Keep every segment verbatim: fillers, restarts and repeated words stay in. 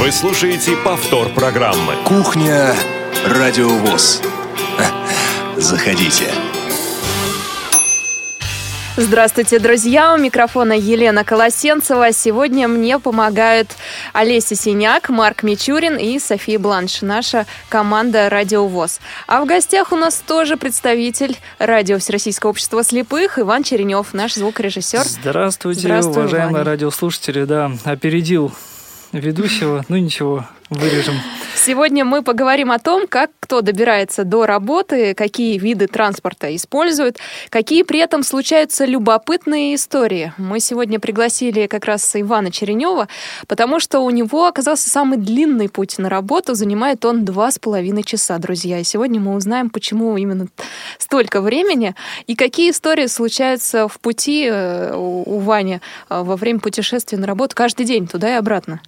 Вы слушаете повтор программы «Кухня Радио ВОС». Заходите. Здравствуйте, друзья! У микрофона Елена Колосенцева. Сегодня мне помогают Олеся Синяк, Марк Мичурин и София Бланш, наша команда «Радио ВОС». А в гостях у нас тоже представитель радио Всероссийского общества слепых Иван Черенёв, наш звукорежиссер. Здравствуйте, Здравствуй, уважаемые Ваня. Радиослушатели. Да, опередил ведущего, ну ничего, вырежем. Сегодня мы поговорим о том, как кто добирается до работы, какие виды транспорта используют, какие при этом случаются любопытные истории. Мы сегодня пригласили как раз Ивана Черенёва, потому что у него оказался самый длинный путь на работу, занимает он два с половиной часа, друзья. И сегодня мы узнаем, почему именно столько времени и какие истории случаются в пути у Вани во время путешествия на работу каждый день, туда и обратно.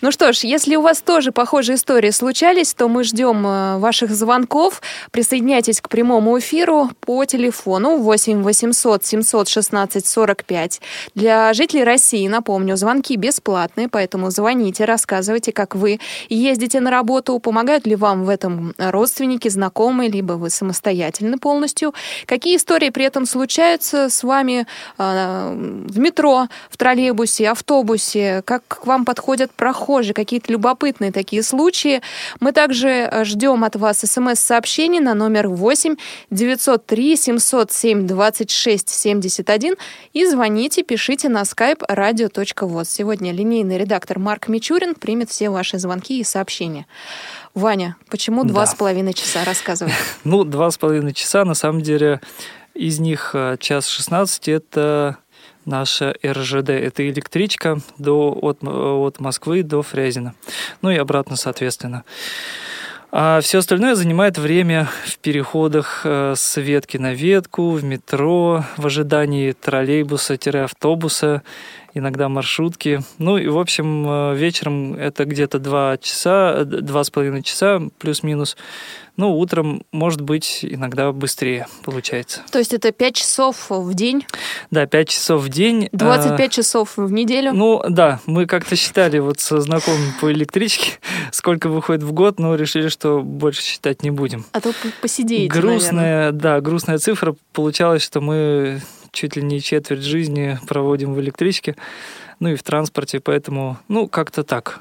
Ну что ж, если у вас тоже похожие истории случались, то мы ждем ваших звонков. Присоединяйтесь к прямому эфиру по телефону восемь восемьсот семьсот шестнадцать сорок пять. Для жителей России, напомню, звонки бесплатные, поэтому звоните, рассказывайте, как вы ездите на работу, помогают ли вам в этом родственники, знакомые, либо вы самостоятельны полностью. Какие истории при этом случаются с вами в метро, в троллейбусе, автобусе, как к вам подходят прохожие, какие-то любопытные такие случаи. Мы также ждем от вас смс-сообщений на номер восемь девятьсот три семьсот семь двадцать шесть семьдесят один и звоните, пишите на skype радио точка вос. Сегодня линейный редактор Марк Мичурин примет все ваши звонки и сообщения. Ваня, почему два с половиной часа? Рассказывай. Ну, два с половиной часа, на самом деле, из них час шестнадцать – это наша эр жэ дэ, это электричка до, от, от Москвы до Фрязина. Ну и обратно, соответственно. А все остальное занимает время в переходах с ветки на ветку, в метро, в ожидании троллейбуса-автобуса, иногда маршрутки. Ну и, в общем, вечером это где-то два часа, два с половиной часа плюс-минус. Ну, утром, может быть, иногда быстрее получается. То есть это пять часов в день? Да, пять часов в день. двадцать пять а, часов в неделю? Ну, да. Мы как-то считали вот со знакомыми по электричке, сколько выходит в год, но решили, что больше считать не будем. А то посидеете, грустная, наверное. Да, грустная цифра. Получалось, что мы чуть ли не четверть жизни проводим в электричке, ну и в транспорте, поэтому, ну, как-то так.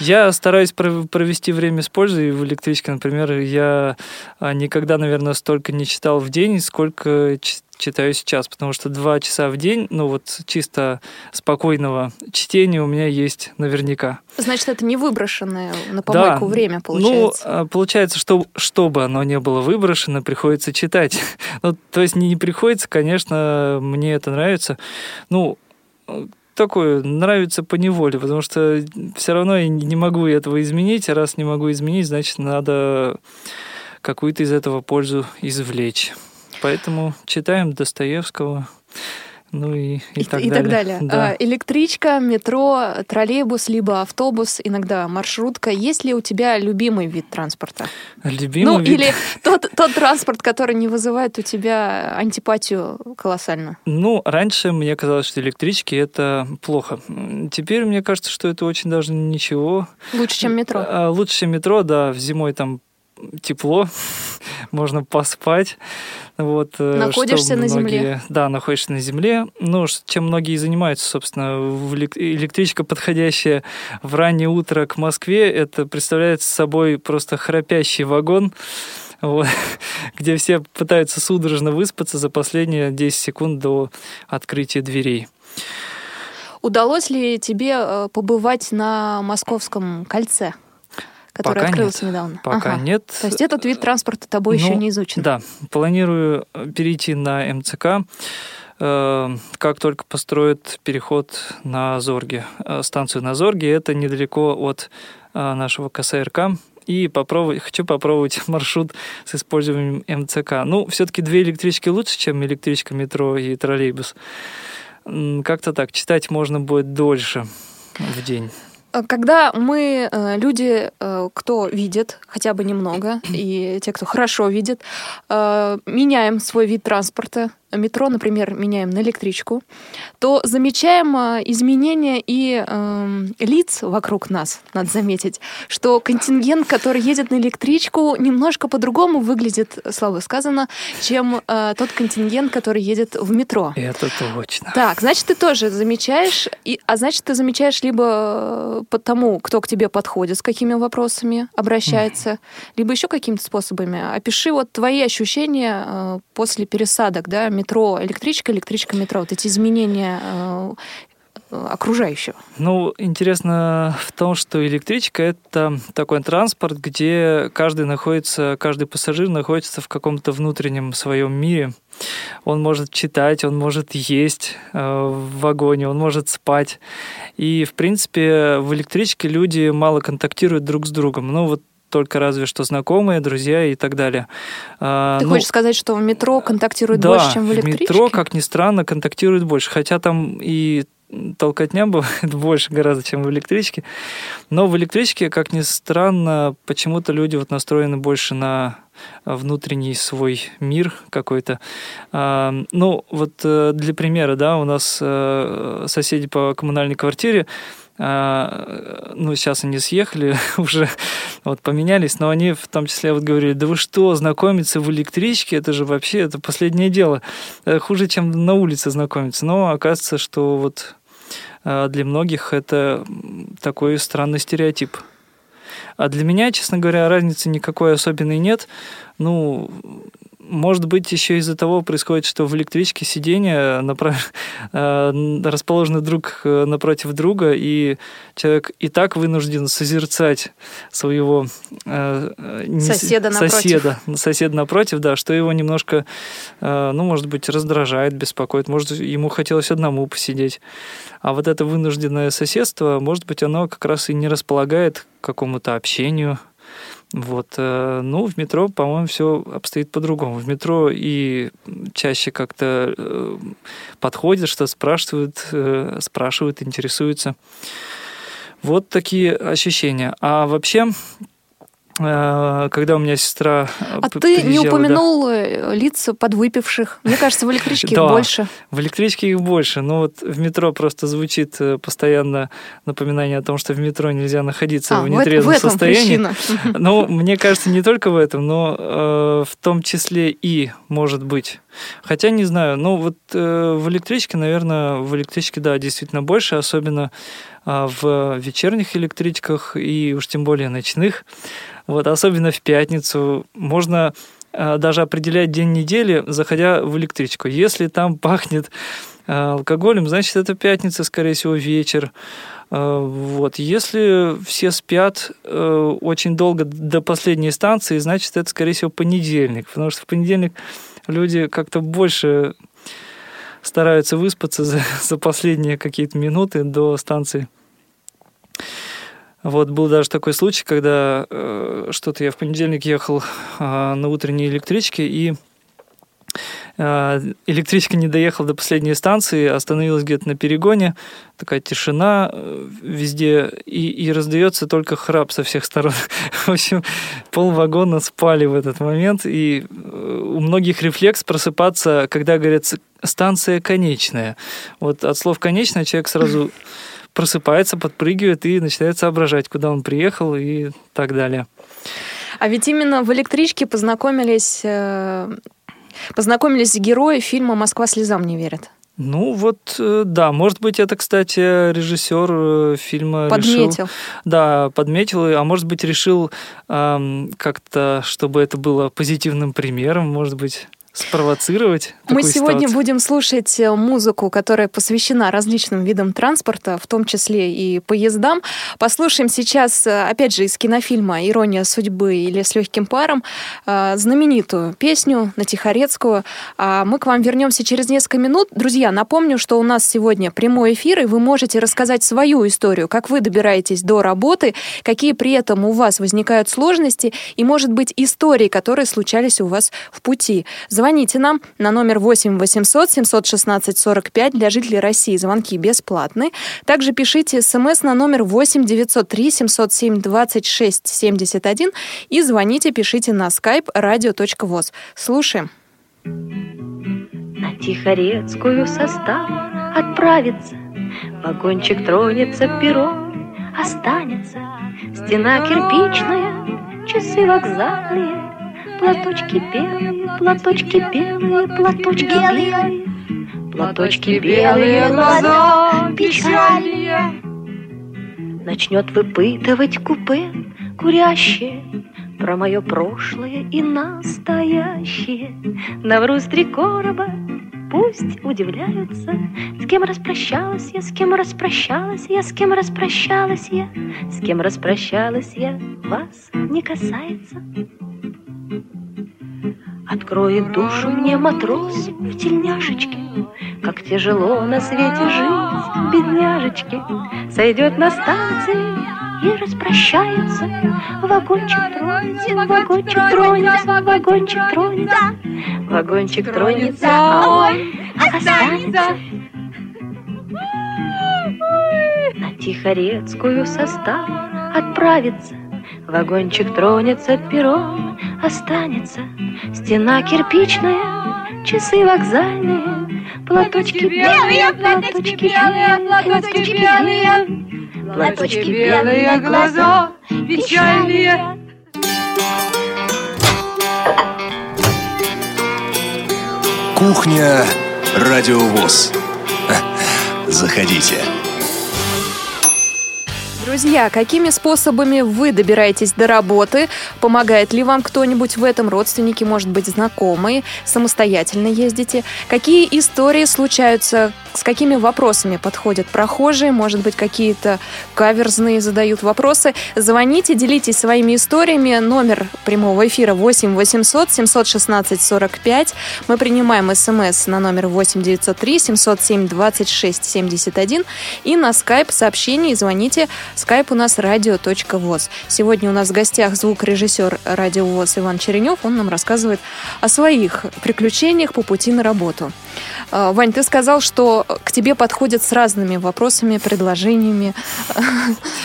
Я стараюсь провести время с пользой в электричке, например, я никогда, наверное, столько не читал в день, сколько читаю сейчас, потому что два часа в день, ну вот чисто спокойного чтения у меня есть наверняка. Значит, это не выброшенное на помойку да, время получается? Ну, получается, что, чтобы оно не было выброшено, приходится читать. Ну, то есть не, не приходится, конечно, мне это нравится. Ну, такое, нравится поневоле, потому что все равно я не могу этого изменить, а раз не могу изменить, значит, надо какую-то из этого пользу извлечь. Поэтому читаем Достоевского, ну и, и, и, так, и далее. так далее. Да. Электричка, метро, троллейбус, либо автобус, иногда маршрутка. Есть ли у тебя любимый вид транспорта? Любимый ну, вид? Ну, или тот, тот транспорт, который не вызывает у тебя антипатию колоссально? Ну, раньше мне казалось, что электрички – это плохо. Теперь мне кажется, что это очень даже ничего. Лучше, чем метро? Лучше, чем метро, да. Зимой там тепло, можно поспать. Вот, находишься на многие, земле. Да, находишься на земле. Ну, чем многие и занимаются, собственно. Электричка, подходящая в раннее утро к Москве, это представляет собой просто храпящий вагон, вот, где все пытаются судорожно выспаться за последние десять секунд до открытия дверей. Удалось ли тебе побывать на Московском кольце? Который Пока открылся нет. недавно. Пока ага. нет. То есть этот вид транспорта тобой ну, еще не изучен. Да. Планирую перейти на эм цэ ка, э, как только построят переход на Зорге. Станцию на Зорге. Это недалеко от э, нашего ка эс эр ка. И попробовать, хочу попробовать маршрут с использованием эм цэ ка. Ну, все-таки две электрички лучше, чем электричка, метро и троллейбус. Как-то так. Читать можно будет дольше в день. Когда мы, люди, кто видит хотя бы немного, и те, кто хорошо видит, меняем свой вид транспорта, метро, например, меняем на электричку, то замечаем изменения и э, лиц вокруг нас, надо заметить, что контингент, который едет на электричку, немножко по-другому выглядит, слабо сказано, чем э, тот контингент, который едет в метро. Это точно. Так, значит, ты тоже замечаешь, и, а значит, ты замечаешь либо по тому, кто к тебе подходит, с какими вопросами обращается, либо еще какими-то способами. Опиши вот твои ощущения э, после пересадок, да, метро, электричка, электричка, метро, вот эти изменения э, окружающего. Ну, интересно в том, что электричка — это такой транспорт, где каждый находится, каждый пассажир находится в каком-то внутреннем своем мире. Он может читать, он может есть э, в вагоне, он может спать. И, в принципе, в электричке люди мало контактируют друг с другом. Ну, вот только разве что знакомые, друзья и так далее. Ты ну, хочешь сказать, что в метро контактируют да, больше, чем в электричке? Да, в метро, как ни странно, контактируют больше. Хотя там и толкотня бывает больше гораздо, чем в электричке. Но в электричке, как ни странно, почему-то люди вот настроены больше на внутренний свой мир какой-то. Ну, вот для примера, да, у нас соседи по коммунальной квартире, ну, сейчас они съехали уже, вот, поменялись, но они в том числе вот говорили: да вы что, знакомиться в электричке, это же вообще, это последнее дело. Хуже, чем на улице знакомиться. Но оказывается, что вот для многих это такой странный стереотип. А для меня, честно говоря, разницы никакой особенной нет. Ну, может быть, еще из-за того происходит, что в электричке сиденья направ... расположены друг напротив друга, и человек и так вынужден созерцать своего соседа, не... соседа. напротив. Соседа напротив, да, что его немножко, ну, может быть, раздражает, беспокоит. Может, ему хотелось одному посидеть. А вот это вынужденное соседство, может быть, оно как раз и не располагает к какому-то общению. Вот. Ну, в метро, по-моему, все обстоит по-другому. В метро и чаще как-то подходят, что спрашивают, спрашивают, интересуются. Вот такие ощущения. А вообще, когда у меня сестра А ты не упомянул да. лица подвыпивших. Мне кажется, в электричке их больше. В электричке их больше. Но вот в метро просто звучит постоянно напоминание о том, что в метро нельзя находиться а, в нетрезвом в состоянии. Причина. Ну, мне кажется, не только в этом, но э, в том числе и, может быть. Хотя, не знаю, ну вот э, в электричке, наверное, в электричке, да, действительно больше, особенно э, в вечерних электричках и уж тем более ночных. Вот, особенно в пятницу можно э, даже определять день недели, заходя в электричку. Если там пахнет э, алкоголем, значит, это пятница, скорее всего, вечер. Э, вот. Если все спят э, очень долго до последней станции, значит, это, скорее всего, понедельник. Потому что в понедельник люди как-то больше стараются выспаться за, за последние какие-то минуты до станции. Вот, был даже такой случай, когда э, что-то я в понедельник ехал э, на утренней электричке, и э, электричка не доехала до последней станции, остановилась где-то на перегоне, такая тишина э, везде, и, и раздается только храп со всех сторон. В общем, полвагона спали в этот момент, и у многих рефлекс просыпаться, когда говорят «станция конечная». Вот от слов «конечная» человек сразу просыпается, подпрыгивает и начинает соображать, куда он приехал и так далее. А ведь именно в электричке познакомились, познакомились герои фильма «Москва слезам не верит». Ну вот, да, может быть, это, кстати, режиссер фильма подметил. решил... Да, подметил, а может быть, решил эм, как-то, чтобы это было позитивным примером, может быть... спровоцировать такую Мы сегодня ситуацию. Будем слушать музыку, которая посвящена различным видам транспорта, в том числе и поездам. Послушаем сейчас, опять же, из кинофильма «Ирония судьбы» или «С легким паром» знаменитую песню Натихорецкую. Мы к вам вернемся через несколько минут. Друзья, напомню, что у нас сегодня прямой эфир, и вы можете рассказать свою историю, как вы добираетесь до работы, какие при этом у вас возникают сложности и, может быть, истории, которые случались у вас в пути. Звоните нам на номер восемь восемьсот семьсот шестнадцать сорок пять, для жителей России звонки бесплатны. Также пишите смс на номер восемь девятьсот три семьсот семь двадцать шесть семьдесят один и звоните, пишите на skype radio точка voz. Слушаем. на Тихорецкую состав отправится, вагончик тронется, перрон останется, стена кирпичная, часы вокзальные, платочки белые, платочки белые, платочки белые, платочки белые, глаза печальные. Начнет выпытывать купе курящее про мое прошлое и настоящее. Навруз три короба, пусть удивляются, с кем распрощалась я, с кем распрощалась я, с кем распрощалась я, с кем распрощалась я, вас не касается. Откроет душу мне матрос в тельняшечке, как тяжело на свете жить, бедняжечки. Сойдет на станции и распрощается, вагончик тронется, вагончик тронется, вагончик тронется, вагончик тронется, а он останется. На Тихорецкую состав отправится, вагончик тронется, перрон останется, стена кирпичная, часы вокзальные, платочки белые, платочки белые, платочки белые. Платочки белые, глаза печальные. Кухня Радио ВОС. Заходите. Друзья, какими способами вы добираетесь до работы? Помогает ли вам кто-нибудь в этом? Родственники, может быть, знакомые? Самостоятельно ездите? Какие истории случаются? С какими вопросами подходят прохожие? Может быть, какие-то каверзные задают вопросы? Звоните, делитесь своими историями. Номер прямого эфира восемь восемьсот семьсот шестнадцать сорок пять. Мы принимаем смс на номер восемь девятьсот три семьсот семь двадцать шесть семьдесят один. И на скайп сообщение, звоните. Скайп у нас радио точка вос. Сегодня у нас в гостях звукорежиссер Радио ВОС Иван Черенёв. Он нам рассказывает о своих приключениях по пути на работу. Вань, ты сказал, что к тебе подходят с разными вопросами, предложениями.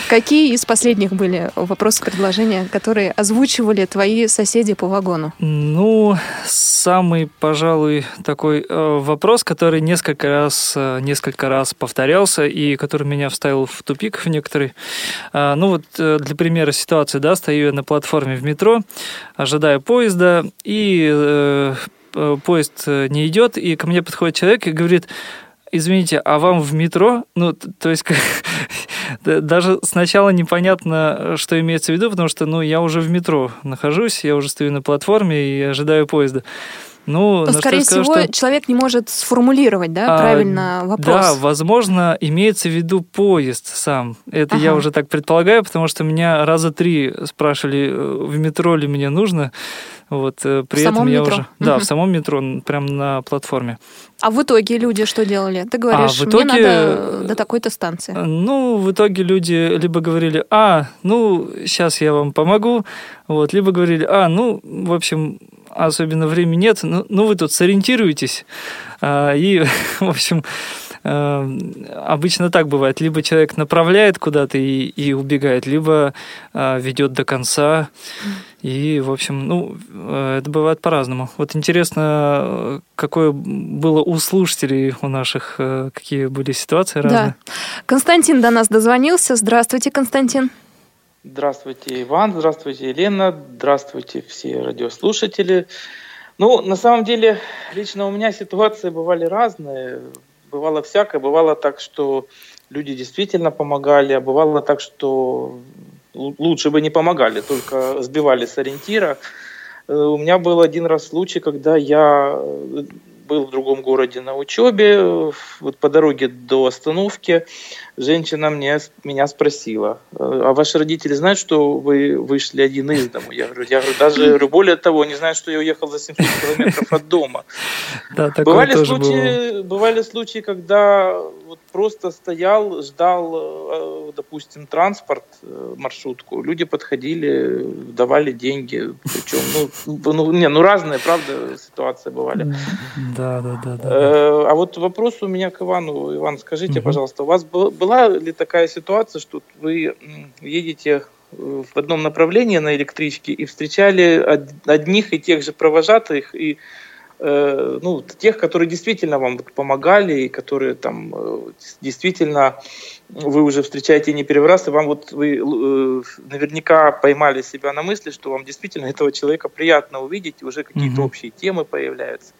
Какие из последних были вопросы, предложения, которые озвучивали твои соседи по вагону? Ну, самый, пожалуй, такой вопрос, который несколько раз, несколько раз повторялся и который меня вставил в тупик в некоторый. Ну вот, для примера ситуации, да, стою я на платформе в метро, ожидаю поезда, и поезд не идет, и ко мне подходит человек и говорит: извините, а вам в метро? Ну, то есть, как, даже сначала непонятно, что имеется в виду, потому что, ну, я уже в метро нахожусь, я уже стою на платформе и ожидаю поезда. Ну, то, скорее что сказал, всего, что... человек не может сформулировать, да, а, правильно вопрос. Да, возможно, имеется в виду поезд сам. Это ага. Я уже так предполагаю, потому что меня раза три спрашивали, в метро ли мне нужно. Вот, при в этом я метро. Уже... Да, угу. В самом метро, прям на платформе. А в итоге люди что делали? Ты говоришь, а итоге... мне надо до такой-то станции. Ну, в итоге люди либо говорили: а, ну, сейчас я вам помогу, вот, либо говорили: а, ну, в общем... особенно времени нет, ну, ну вы тут сориентируетесь. А, и, в общем, а, обычно так бывает. Либо человек направляет куда-то и, и убегает, либо а, ведет до конца. И, в общем, ну, это бывает по-разному. Вот интересно, какое было у слушателей, у наших, какие были ситуации разные. Да. Константин до нас дозвонился. Здравствуйте, Константин. Здравствуйте, Иван, здравствуйте, Елена, здравствуйте, все радиослушатели. Ну, на самом деле, лично у меня ситуации бывали разные. Бывало всякое, бывало так, что люди действительно помогали, а бывало так, что лучше бы не помогали, только сбивали с ориентира. У меня был один раз случай, когда я был в другом городе на учебе, вот по дороге до остановки женщина мне, меня спросила: а ваши родители знают, что вы вышли один из дома? Я говорю, я говорю, даже говорю, более того, не знаю, что я уехал за семьсот километров от дома. Да, бывали, случаи, бывали случаи, когда вот просто стоял, ждал, допустим, транспорт, маршрутку, люди подходили, давали деньги, причем, ну, ну, не, ну разные, правда, ситуации бывали. Да, да, да, да. А вот вопрос у меня к Ивану. Иван, скажите, угу. пожалуйста, у вас была ли такая ситуация, что вы едете в одном направлении на электричке и встречали одних и тех же провожатых, и э, ну, тех, которые действительно вам помогали, и которые там э, действительно вы уже встречаете не первый раз, и вам вот вы э, наверняка поймали себя на мысли, что вам действительно этого человека приятно увидеть, и уже какие-то mm-hmm. общие темы появляются.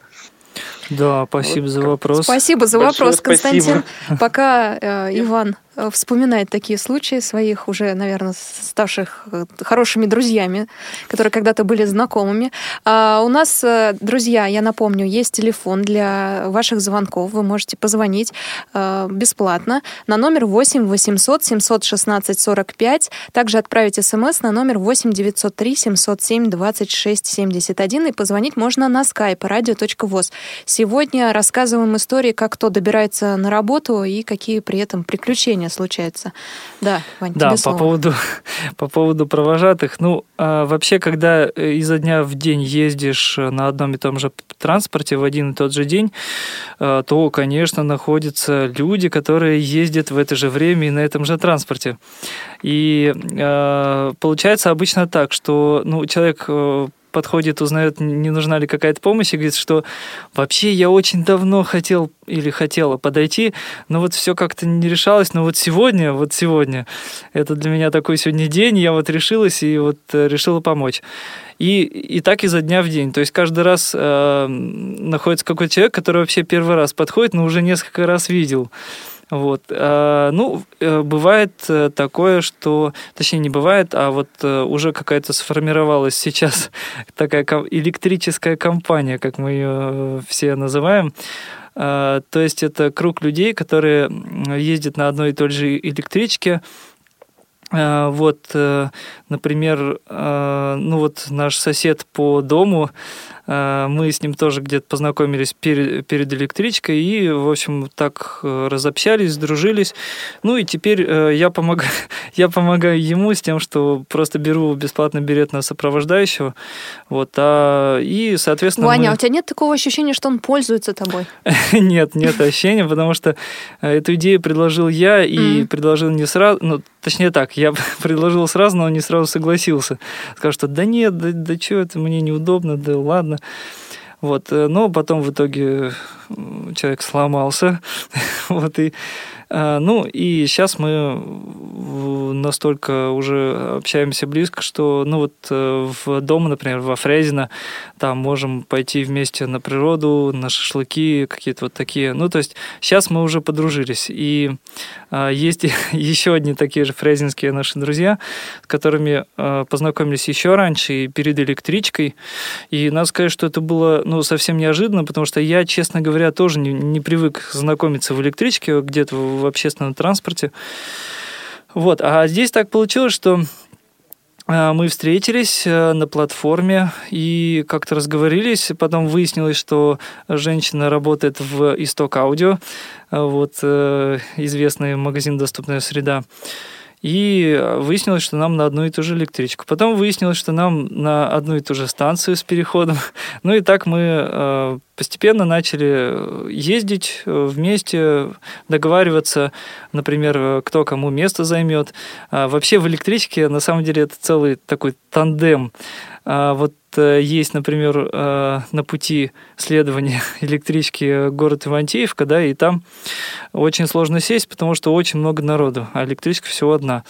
Да, спасибо вот. за вопрос. Спасибо за Большое вопрос, Константин. Спасибо. Пока э, Иван вспоминает такие случаи своих уже, наверное, ставших хорошими друзьями, которые когда-то были знакомыми. А у нас, друзья, я напомню, есть телефон для ваших звонков. Вы можете позвонить э, бесплатно на номер восемь восемьсот семьсот шестнадцать сорок пять. Также отправить смс на номер восемь девятьсот три семьсот семь двадцать шесть семьдесят один. И позвонить можно на скайп радио точка вос. Сегодня рассказываем истории, как кто добирается на работу и какие при этом приключения случаются. Да, Вань, да, тебе слово. по поводу, по поводу провожатых. Ну, а вообще, когда изо дня в день ездишь на одном и том же транспорте в один и тот же день, то, конечно, находятся люди, которые ездят в это же время и на этом же транспорте. И а, получается обычно так, что ну, человек... подходит, узнает, не нужна ли какая-то помощь, и говорит, что вообще я очень давно хотел или хотела подойти, но вот все как-то не решалось, но вот сегодня, вот сегодня, это для меня такой сегодня день, я вот решилась и вот решила помочь. И, и так изо дня в день. То есть каждый раз э, находится какой-то человек, который вообще первый раз подходит, но уже несколько раз видел. Вот. Ну, бывает такое, что... Точнее, не бывает, а вот уже какая-то сформировалась сейчас такая электрическая компания, как мы ее все называем. То есть это круг людей, которые ездят на одной и той же электричке. Вот, например, ну вот наш сосед по дому, мы с ним тоже где-то познакомились перед, перед электричкой и, в общем, так разобщались, сдружились. Ну и теперь я помогаю, я помогаю ему с тем, что просто беру бесплатно билет на сопровождающего. Вот, а, и, соответственно, Ваня, мы... а у тебя нет такого ощущения, что он пользуется тобой? Нет, нет ощущения, потому что эту идею предложил я и предложил не сразу... Точнее так, я предложил сразу, но он не сразу согласился. Сказал, что да нет, да, да что это, мне неудобно, да ладно. Вот, но потом в итоге человек сломался. Вот, и, ну и сейчас мы настолько уже общаемся близко, что ну вот в дома, например, во Фрязино, там можем пойти вместе на природу, на шашлыки какие-то вот такие. Ну то есть сейчас мы уже подружились. И есть еще одни такие же фрязинские наши друзья, с которыми познакомились еще раньше и перед электричкой. И надо сказать, что это было ну, совсем неожиданно, потому что я, честно говоря, я тоже не, не привык знакомиться в электричке, где-то в, в общественном транспорте. Вот. А здесь так получилось, что мы встретились на платформе и как-то разговорились. Потом выяснилось, что женщина работает в Исток Аудио, вот, известный магазин «Доступная среда». И выяснилось, что нам на одну и ту же электричку. Потом выяснилось, что нам на одну и ту же станцию с переходом. Ну и так мы постепенно начали ездить вместе, договариваться, например, кто кому место займет. Вообще в электричке, на самом деле, это целый такой тандем. Вот есть, например, на пути следования электрички город Ивантеевка, да, и там очень сложно сесть, потому что очень много народу, а электричка всего одна.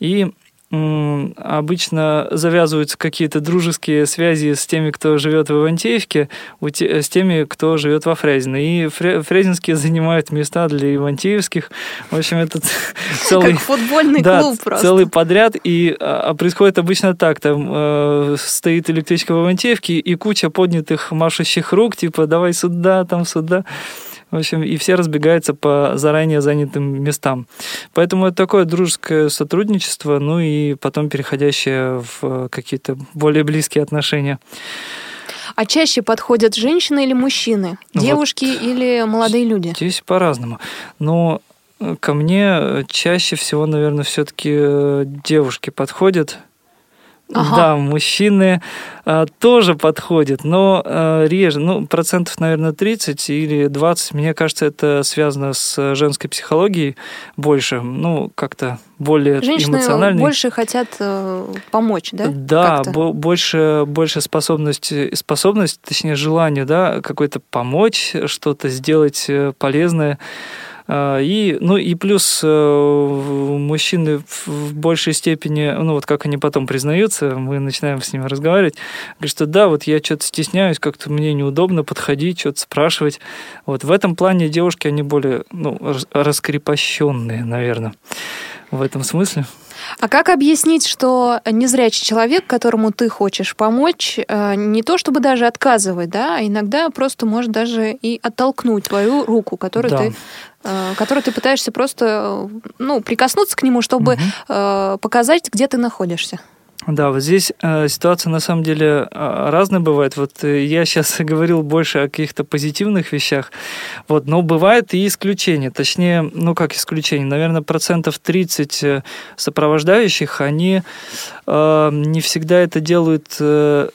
И обычно завязываются какие-то дружеские связи с теми, кто живет в Ивантеевке, с теми, кто живет во Фрязино. И фрязинские занимают места для ивантеевских. В общем, это целый... Как футбольный да, клуб просто. Целый подряд. И а, происходит обычно так. Там э, стоит электричка в Ивантеевке и куча поднятых машущих рук, типа «давай сюда, там сюда». В общем, и все разбегаются по заранее занятым местам. Поэтому это такое дружеское сотрудничество, ну и потом переходящее в какие-то более близкие отношения. А чаще подходят женщины или мужчины? Девушки вот или молодые люди? Здесь по-разному. Но ко мне чаще всего, наверное, все-таки девушки подходят. Ага. Да, мужчины а, тоже подходят, но а, реже, ну, процентов, наверное, тридцать или двадцать. Мне кажется, это связано с женской психологией больше, ну, как-то более женщины эмоциональной. Женщины больше хотят э, помочь, да? Да, бо- больше, больше способность, способность, точнее, желание, да, какой-то помочь, что-то сделать полезное. И, ну, и плюс мужчины в большей степени, ну вот как они потом признаются, мы начинаем с ними разговаривать, говорят, что да, вот я что-то стесняюсь, как-то мне неудобно подходить, что-то спрашивать. Вот в этом плане девушки, они более, ну, раскрепощенные, наверное, в этом смысле. А как объяснить, что незрячий человек, которому ты хочешь помочь, не то чтобы даже отказывать, да, а иногда просто может даже и оттолкнуть твою руку, которую, да, ты, которую ты пытаешься просто, ну, прикоснуться к нему, чтобы угу. показать, где ты находишься? Да, вот здесь ситуация на самом деле разная бывает. Вот я сейчас говорил больше о каких-то позитивных вещах, вот, но бывает и исключения. Точнее, ну как исключение, наверное, процентов тридцать сопровождающих, они э, не всегда это делают, э,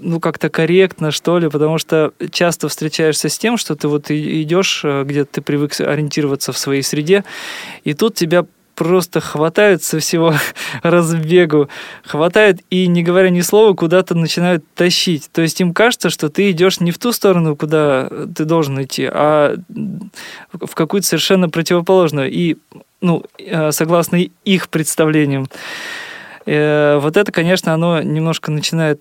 ну как-то корректно, что ли, потому что часто встречаешься с тем, что ты вот идешь, где-то ты привык ориентироваться в своей среде, и тут тебя просто хватают со всего разбегу, хватают и, не говоря ни слова, куда-то начинают тащить. То есть им кажется, что ты идешь не в ту сторону, куда ты должен идти, а в какую-то совершенно противоположную. И, ну, согласно их представлениям, вот это, конечно, оно немножко начинает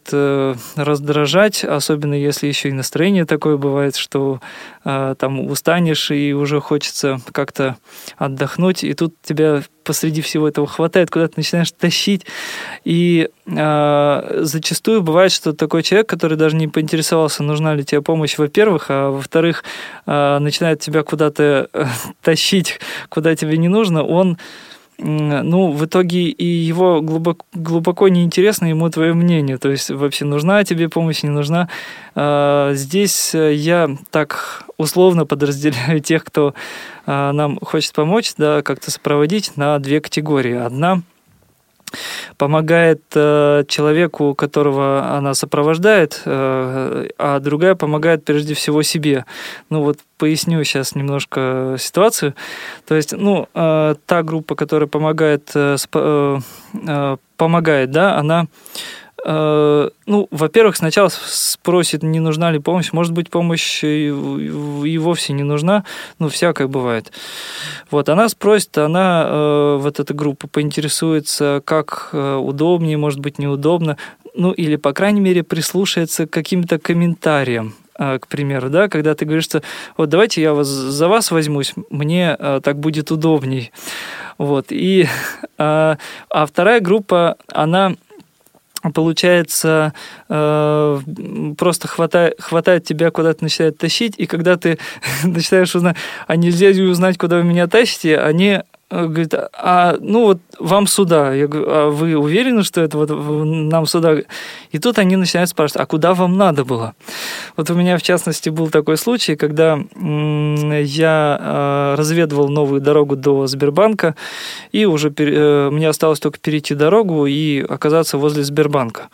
раздражать, особенно если еще и настроение такое бывает, что там устанешь и уже хочется как-то отдохнуть, и тут тебя посреди всего этого хватает, куда ты начинаешь тащить. И э, зачастую бывает, что такой человек, который даже не поинтересовался, нужна ли тебе помощь, во-первых, а во-вторых, э, начинает тебя куда-то э, тащить, куда тебе не нужно, он... ну, в итоге и его глубоко, глубоко неинтересно ему твое мнение. То есть вообще нужна тебе помощь, не нужна. Здесь я так условно подразделяю тех, кто нам хочет помочь, да, как-то сопроводить, на две категории. Одна помогает человеку, которого она сопровождает, а другая помогает прежде всего себе. Ну вот поясню сейчас немножко ситуацию. То есть, ну, та группа, которая помогает, помогает, да, она, ну, во-первых, сначала спросит, не нужна ли помощь. Может быть, помощь и, и вовсе не нужна. Ну, всякое бывает. Вот, она спросит, она, вот эта группа, поинтересуется, как удобнее, может быть, неудобно. Ну, или, по крайней мере, прислушается к каким-то комментариям. К примеру, да, когда ты говоришь, что вот давайте я вас, за вас возьмусь, мне а, так будет удобней. Вот. И, а, а вторая группа, она, получается, а, просто хватает, хватает тебя, куда-то начинает тащить, и когда ты начинаешь узнать, а нельзя узнать, куда вы меня тащите, они... Говорит, а ну вот вам сюда. Я говорю, а вы уверены, что это вот нам сюда? И тут они начинают спрашивать, а куда вам надо было? Вот у меня, в частности, был такой случай, когда я разведывал новую дорогу до Сбербанка, и уже пер... мне осталось только перейти дорогу и оказаться возле Сбербанка.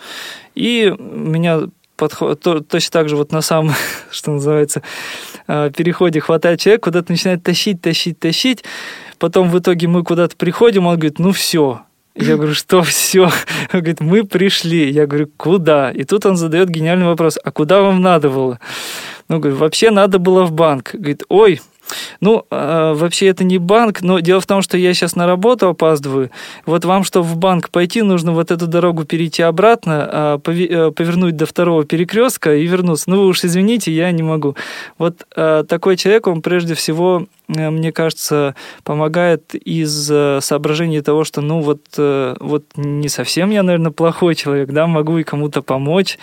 И меня... точно так же вот на самом, что называется, переходе хватает человек, куда-то начинает тащить, тащить, тащить. Потом в итоге мы куда-то приходим, он говорит, ну все. Я говорю, что все? Он говорит, мы пришли. Я говорю, куда? И тут он задает гениальный вопрос, а куда вам надо было? Ну, говорю, вообще надо было в банк. Говорит, ой, ну, э, вообще это не банк, но дело в том, что я сейчас на работу опаздываю. Вот вам, чтобы в банк пойти, нужно вот эту дорогу перейти обратно, э, повернуть до второго перекрестка и вернуться. Ну, вы уж извините, я не могу. Вот э, такой человек, он прежде всего, э, мне кажется, помогает из э, соображения того, что, ну, вот, э, вот не совсем я, наверное, плохой человек, да, могу и кому-то помочь.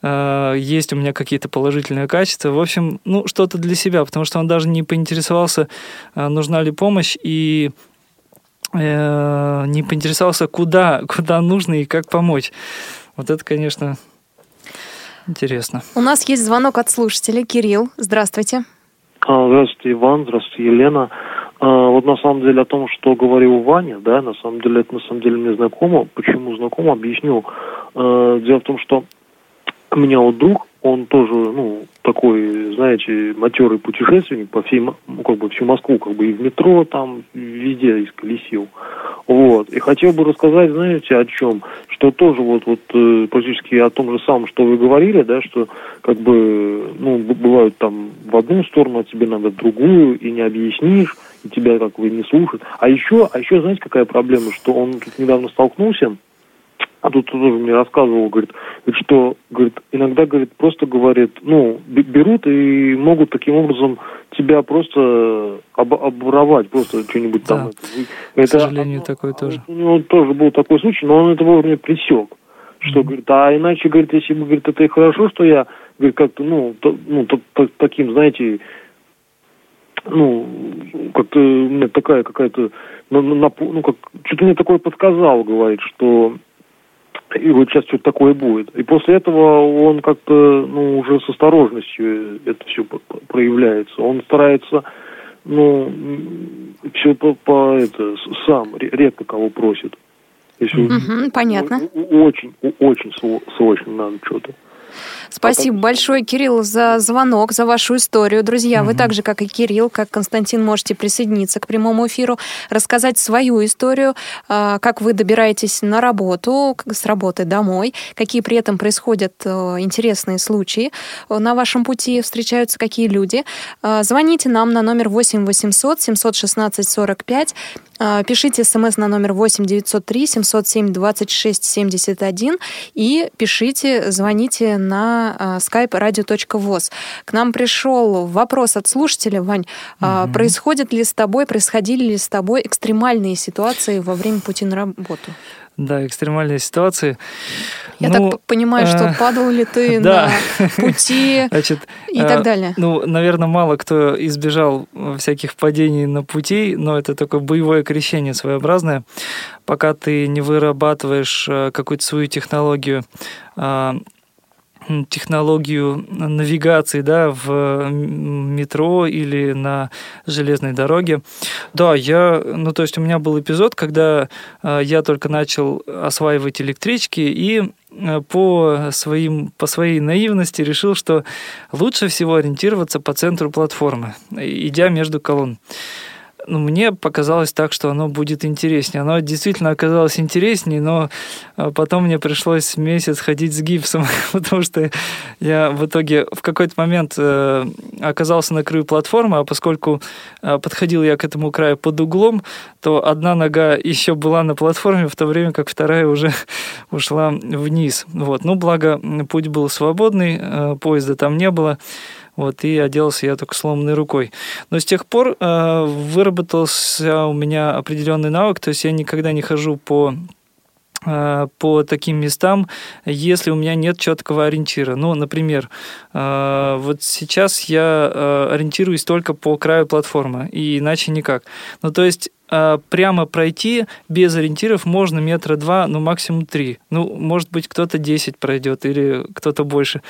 Есть у меня какие-то положительные качества. В общем, ну, что-то для себя, потому что он даже не поинтересовался, нужна ли помощь, и э, не поинтересовался, куда, куда нужно и как помочь. Вот это, конечно, интересно. У нас есть звонок от слушателя. Кирилл, здравствуйте. Здравствуйте, Иван. Здравствуйте, Елена. Вот на самом деле о том, что говорил Ваня, да, на самом деле это на самом деле мне знакомо. Почему знакомо, объясню. Дело в том, что у меня вот друг, он тоже, ну, такой, знаете, матерый путешественник по всей, ну, как бы всю Москву, как бы и в метро там, везде исколесил. Вот. И хотел бы рассказать, знаете, о чем? Что тоже вот, вот практически о том же самом, что вы говорили, да, что как бы, ну, бывают там в одну сторону, а тебе надо в другую, и не объяснишь, и тебя как бы не слушают. А еще, а еще, знаете, какая проблема, что он тут недавно столкнулся, а тут тоже мне рассказывал, говорит, что, говорит, иногда, говорит, просто, говорит, ну, берут и могут таким образом тебя просто об- обворовать, просто что-нибудь да. там. Это, К сожалению, это, такое тоже. У него тоже был такой случай, но он это вовремя пресек. Что, mm-hmm. говорит, а иначе, говорит, если бы, говорит, это и хорошо, что я, говорит, как-то, ну, то, ну то, то, таким, знаете, ну, как-то у меня такая какая-то, ну, на, ну как, что-то мне такое подсказал, говорит, что... И вот сейчас что-то такое будет. И после этого он как-то, ну, уже с осторожностью это все проявляется. Он старается, ну, все по, по это, сам, редко кого просит. Если угу, понятно. Очень, очень срочно надо что-то. Спасибо а большое, Кирилл, за звонок, за вашу историю. Друзья, mm-hmm. вы так же, как и Кирилл, как Константин, можете присоединиться к прямому эфиру, рассказать свою историю, как вы добираетесь на работу, с работы домой, какие при этом происходят интересные случаи на вашем пути, встречаются какие люди. Звоните нам на номер восемь восемьсот семьсот шестнадцать сорок пять, пишите смс на номер восемь девятьсот три семьсот семь двадцать шесть семьдесят один и пишите, звоните на Skype радио точка вос. К нам пришел вопрос от слушателя, Вань. Угу. Происходит ли с тобой, происходили ли с тобой экстремальные ситуации во время пути на работу? Да, экстремальные ситуации. Я ну, так понимаю, э- что падал ли ты да. на пути Значит, и так далее. Ну, наверное, мало кто избежал всяких падений на пути, но это такое боевое крещение своеобразное. Пока ты не вырабатываешь какую-то свою технологию, технологию навигации, да, в метро или на железной дороге. Да, я, ну, то есть у меня был эпизод, когда я только начал осваивать электрички и по, своим, по своей наивности решил, что лучше всего ориентироваться по центру платформы, идя между колонн. Ну, мне показалось так, что оно будет интереснее. Оно действительно оказалось интереснее, но потом мне пришлось месяц ходить с гипсом, потому что я в итоге в какой-то момент оказался на краю платформы, а поскольку подходил я к этому краю под углом, то одна нога еще была на платформе, в то время как вторая уже ушла вниз. Вот. Ну, благо, путь был свободный, поезда там не было. Вот, и оделся я только сломанной рукой. Но с тех пор э, выработался у меня определенный навык, то есть я никогда не хожу по, э, по таким местам, если у меня нет четкого ориентира. Ну, например, э, вот сейчас я э, ориентируюсь только по краю платформы, и иначе никак. Ну, то есть прямо пройти без ориентиров можно метра два, ну, максимум три. Ну, может быть, кто-то десять пройдет или кто-то больше.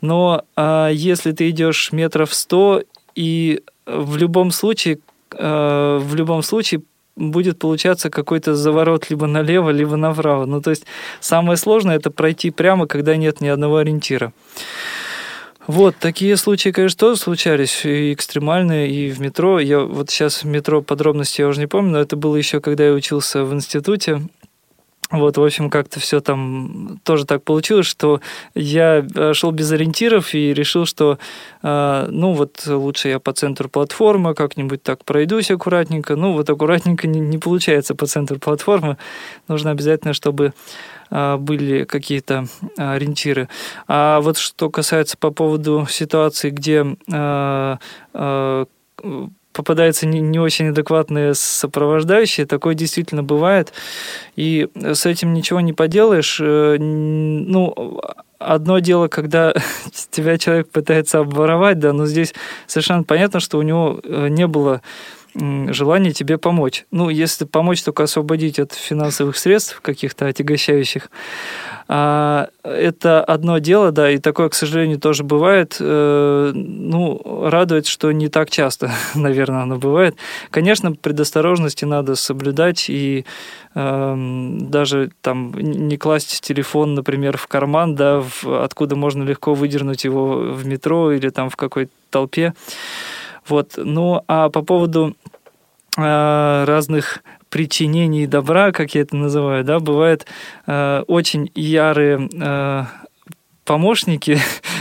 Но а, если ты идешь метров сто, и в любом случае, а, в любом случае будет получаться какой-то заворот либо налево, либо направо. Ну, то есть самое сложное – это пройти прямо, когда нет ни одного ориентира. Вот, такие случаи, конечно, тоже случались, и экстремальные, и в метро. Я вот сейчас в метро подробности я уже не помню, но это было еще, когда я учился в институте. Вот, в общем, как-то все там тоже так получилось, что я шел без ориентиров и решил, что, э, ну, вот лучше я по центру платформы как-нибудь так пройдусь аккуратненько. Ну, вот аккуратненько не, не получается по центру платформы. Нужно обязательно, чтобы э, были какие-то ориентиры. А вот что касается по поводу ситуации, где... Э, э, попадаются не, не очень адекватные сопровождающие, такое действительно бывает, и с этим ничего не поделаешь. Ну, одно дело, когда тебя человек пытается обворовать, да, но здесь совершенно понятно, что у него не было желание тебе помочь. Ну, если помочь, только освободить от финансовых средств каких-то отягощающих. Это одно дело, да, и такое, к сожалению, тоже бывает. Ну, радует, что не так часто, наверное, оно бывает. Конечно, предосторожности надо соблюдать и даже там не класть телефон, например, в карман, да, в, откуда можно легко выдернуть его в метро или там в какой-то толпе. Вот. Ну, а по поводу э, разных причинений добра, как я это называю, да, бывают э, очень ярые э, помощники,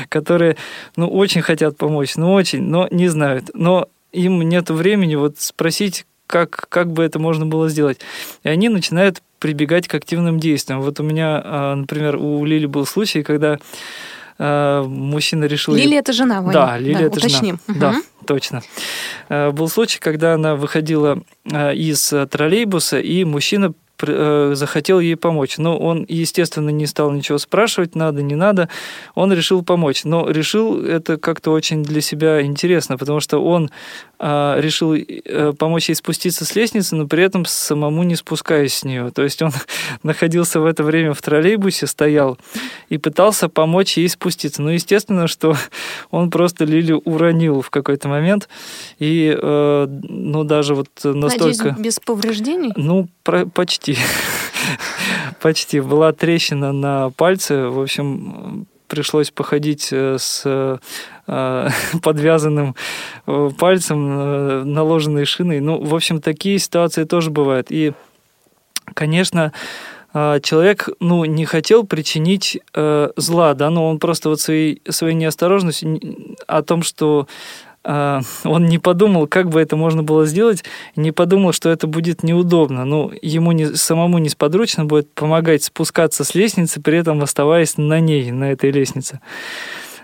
которые, ну, очень хотят помочь, ну, очень, но не знают. Но им нет времени вот спросить, как, как бы это можно было сделать. И они начинают прибегать к активным действиям. Вот у меня, э, например, у Лили был случай, когда э, мужчина решил... Лили — это жена, Ваня. Да, Лили — да, это уточним. Жена. Угу. Да. Точно. Был случай, когда она выходила из троллейбуса, и мужчина захотел ей помочь. Но он, естественно, не стал ничего спрашивать, надо, не надо. Он решил помочь. Но решил это как-то очень для себя интересно, потому что он решил помочь ей спуститься с лестницы, но при этом самому не спускаясь с нее. То есть он находился в это время в троллейбусе, стоял и пытался помочь ей спуститься. Ну, естественно, что он просто Лилю уронил в какой-то момент. И, ну, даже вот настолько... Надеюсь, без повреждений? Ну, про- почти. Почти. Была трещина на пальце. В общем, пришлось походить с подвязанным пальцем, наложенной шиной. Ну, в общем, такие ситуации тоже бывают. И, конечно, человек, ну, не хотел причинить зла, да, но он просто вот своей, своей неосторожностью о том, что он не подумал, как бы это можно было сделать, не подумал, что это будет неудобно. Ну, ему не, самому несподручно будет помогать спускаться с лестницы, при этом оставаясь на ней, на этой лестнице.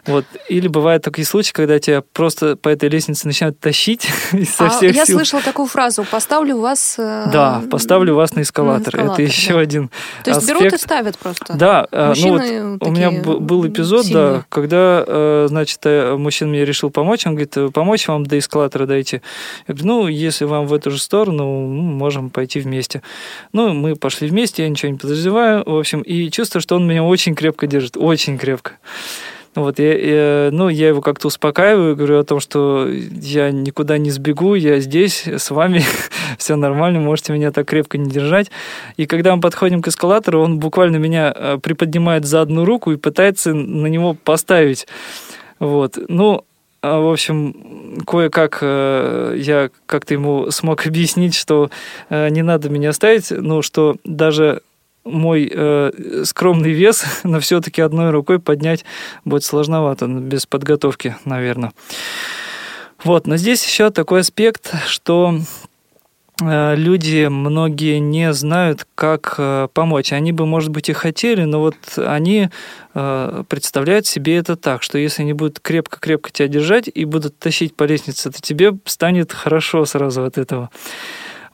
Вот. Или бывают такие случаи, когда тебя просто по этой лестнице начинают тащить со а всех я сил. Я слышала такую фразу: поставлю вас... Да, поставлю вас на эскалатор. эскалатор это еще да. один То есть аспект. Берут и ставят просто. Да. Мужчины ну, вот у меня был эпизод, сильные. Да, когда, значит, мужчина мне решил помочь. Он говорит: помочь вам до эскалатора дойти? Я говорю: ну, если вам в эту же сторону, можем пойти вместе. Ну, мы пошли вместе, я ничего не подозреваю. В общем, и чувствую, что он меня очень крепко держит. Очень крепко. Вот, я, я, ну, я его как-то успокаиваю, говорю о том, что я никуда не сбегу, я здесь, с вами, все нормально, можете меня так крепко не держать. И когда мы подходим к эскалатору, он буквально меня приподнимает за одну руку и пытается на него поставить. Вот, ну... В общем, кое-как я как-то ему смог объяснить, что не надо меня ставить, ну, что даже... мой э, скромный вес, но все-таки одной рукой поднять будет сложновато, без подготовки, наверное. Вот, но здесь еще такой аспект, что э, люди многие не знают, как э, помочь. Они бы, может быть, и хотели, но вот они э, представляют себе это так, что если они будут крепко-крепко тебя держать и будут тащить по лестнице, то тебе станет хорошо сразу от этого.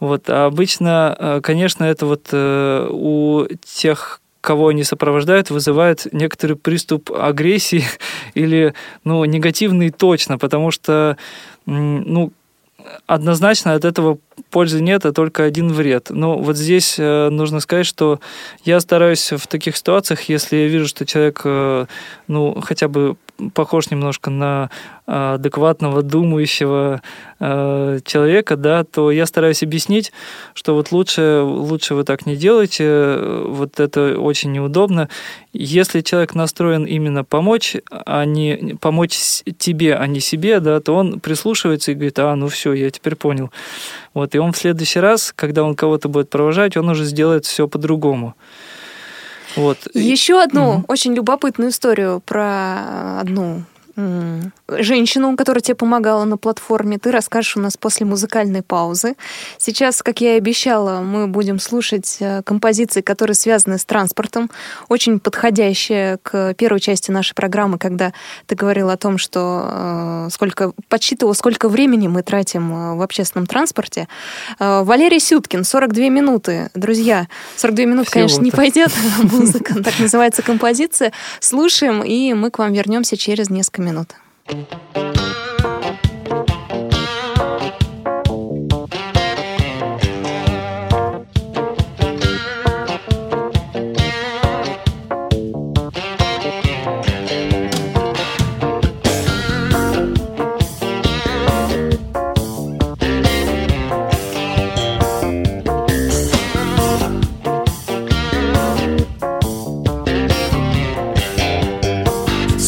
Вот. А обычно, конечно, это вот у тех, кого они сопровождают, вызывает некоторый приступ агрессии или, ну, негативный точно, потому что, ну, однозначно от этого пользы нет, а только один вред. Но вот здесь нужно сказать, что я стараюсь в таких ситуациях, если я вижу, что человек, ну, хотя бы похож немножко на адекватного, думающего человека, да, то я стараюсь объяснить, что вот лучше, лучше вы так не делайте, вот это очень неудобно. Если человек настроен именно помочь, а не помочь тебе, а не себе, да, то он прислушивается и говорит: а, ну все, я теперь понял. Вот, и он в следующий раз, когда он кого-то будет провожать, он уже сделает все по-другому. Вот. Еще одну угу. очень любопытную историю про одну м- женщину, которая тебе помогала на платформе, ты расскажешь у нас после музыкальной паузы. Сейчас, как я и обещала, мы будем слушать композиции, которые связаны с транспортом, очень подходящие к первой части нашей программы, когда ты говорила о том, что э, сколько, подсчитывала, сколько времени мы тратим в общественном транспорте. Э, Валерий Сюткин, сорок две минуты, друзья. сорок две минуты, всего-то, конечно, не пойдет, музыка, так называется композиция. Слушаем, и мы к вам вернемся через несколько минут. Thank you.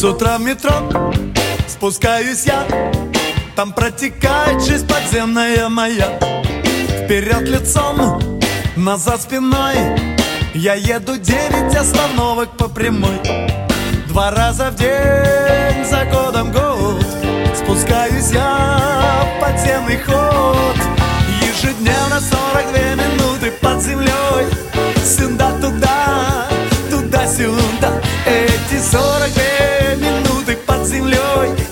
утра в метро спускаюсь я, там протекает жизнь подземная моя. Вперед лицом, назад спиной, я еду девять остановок по прямой. Два раза в день, за годом год, спускаюсь я в подземный ход. Ежедневно сорок две минуты под землей, сюда-туда, туда-сюда. Эти сорок две минуты под землей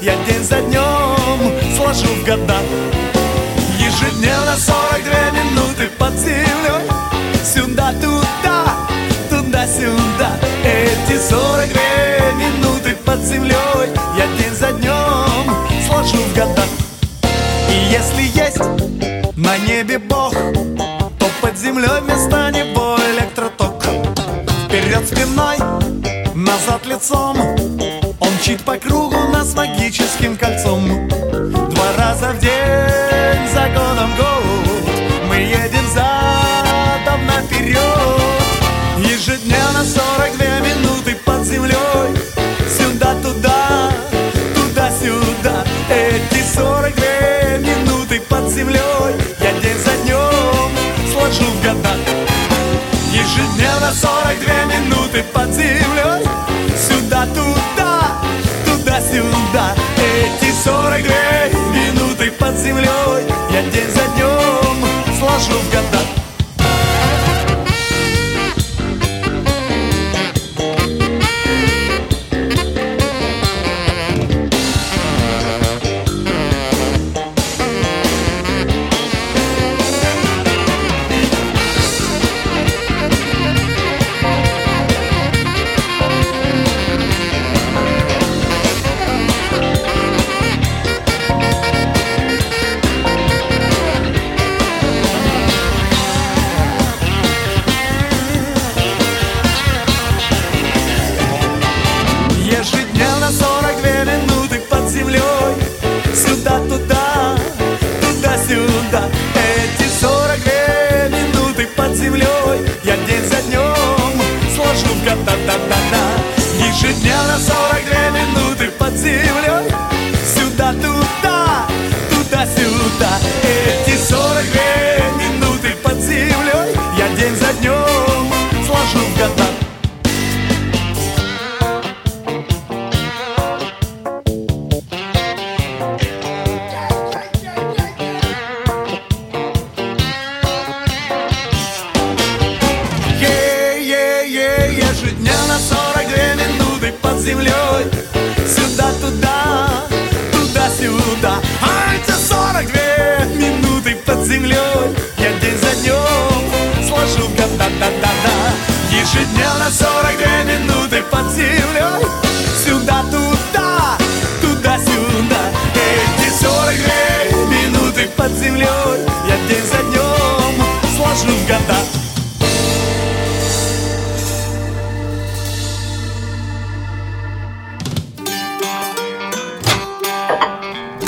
я день за днем сложу в года. Ежедневно сорок две минуты под землей, сюда-туда, туда-сюда. Эти сорок две минуты под землей я день за днем сложу в года. И если есть на небе Бог, то под землей вместо него электроток. Вперед спиной, назад лицом, он мчит по кругу нас магическим кольцом. Два раза в день, за годом год, мы едем задом наперед. Ежедневно сорок две минуты под землей, сюда-туда, туда-сюда. Эти сорок две минуты под землей я день за днем сложу в года. Ежедневно сорок две минуты под землей, сюда-туда, туда-сюда. Эти сорок две минуты под землей я день за днем сложу в года.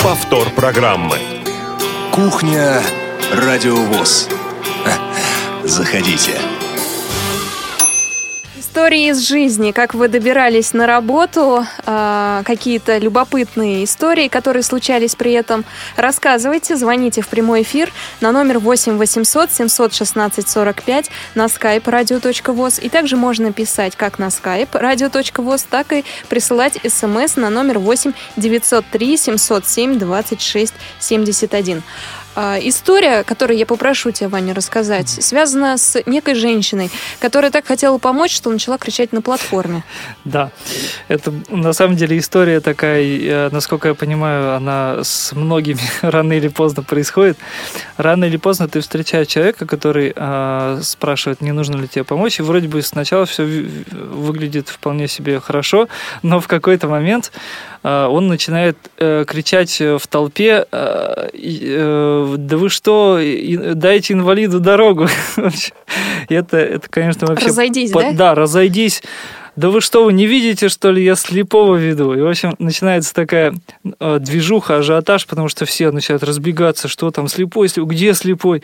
Повтор программы. Кухня Радио ВОС. Заходите. Истории из жизни, как вы добирались на работу, э, какие-то любопытные истории, которые случались при этом, рассказывайте, звоните в прямой эфир на номер восемь восемьсот семьсот шестнадцать сорок пять на skype radio.voz. И также можно писать как на skype radio.voz, так и присылать смс на номер восемь девятьсот три семьсот семь двадцать шесть семьдесят один. История, которую я попрошу тебя, Ваня, рассказать, связана с некой женщиной, которая так хотела помочь, что начала кричать на платформе. Да, это на самом деле история такая, насколько я понимаю, она с многими рано или поздно происходит. Рано или поздно ты встречаешь человека, который э, спрашивает, не нужно ли тебе помочь, и вроде бы сначала все выглядит вполне себе хорошо, но в какой-то момент э, он начинает э, кричать в толпе э, э, да вы что, дайте инвалиду дорогу. это, это, конечно, вообще... Разойдись, под... да? Да, разойдись. Да вы что, вы не видите, что ли, я слепого веду? И, в общем, начинается такая движуха, ажиотаж, потому что все начинают разбегаться, что там, слепой, слепой, где слепой?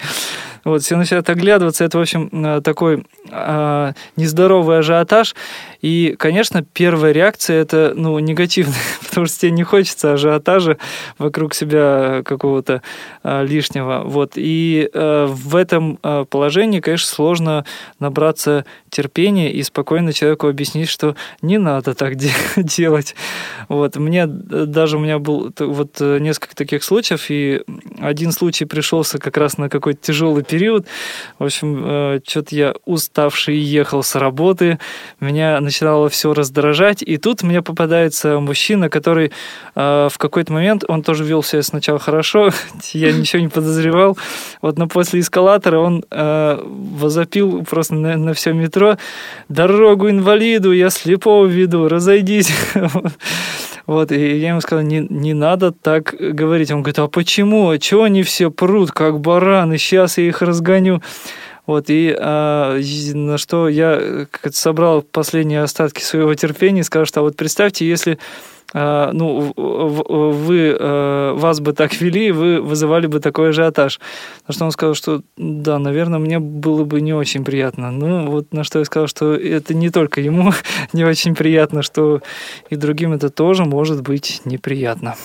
Вот, все начинают оглядываться. Это, в общем, такой э, нездоровый ажиотаж. И, конечно, первая реакция – это, ну, негативная, потому что тебе не хочется ажиотажа вокруг себя какого-то э, лишнего. Вот. И э, в этом э, положении, конечно, сложно набраться терпения и спокойно человеку объяснить, что не надо так де- делать. Вот. Мне даже у меня был вот несколько таких случаев, и один случай пришелся как раз на какой-то тяжелый период. В общем, э, что-то я уставший ехал с работы, меня начинало все раздражать, и тут мне попадается мужчина, который э, в какой-то момент, он тоже вел себя сначала хорошо, я ничего не подозревал, вот, но после эскалатора он э, возопил просто на, на все метро: «Дорогу инвалиду, я слепого веду, разойдись!» Вот, и я ему сказал: не, не надо так говорить. Он говорит: а почему? А чего они все прут, как бараны? Сейчас я их разгоню. Вот, и а, на что я собрал последние остатки своего терпения и сказал, что а вот представьте, если а, ну, вы, а, вас бы так вели, вы вызывали бы такой ажиотаж. На что он сказал, что да, наверное, мне было бы не очень приятно. Ну, вот на что я сказал, что это не только ему не очень приятно, что и другим это тоже может быть неприятно.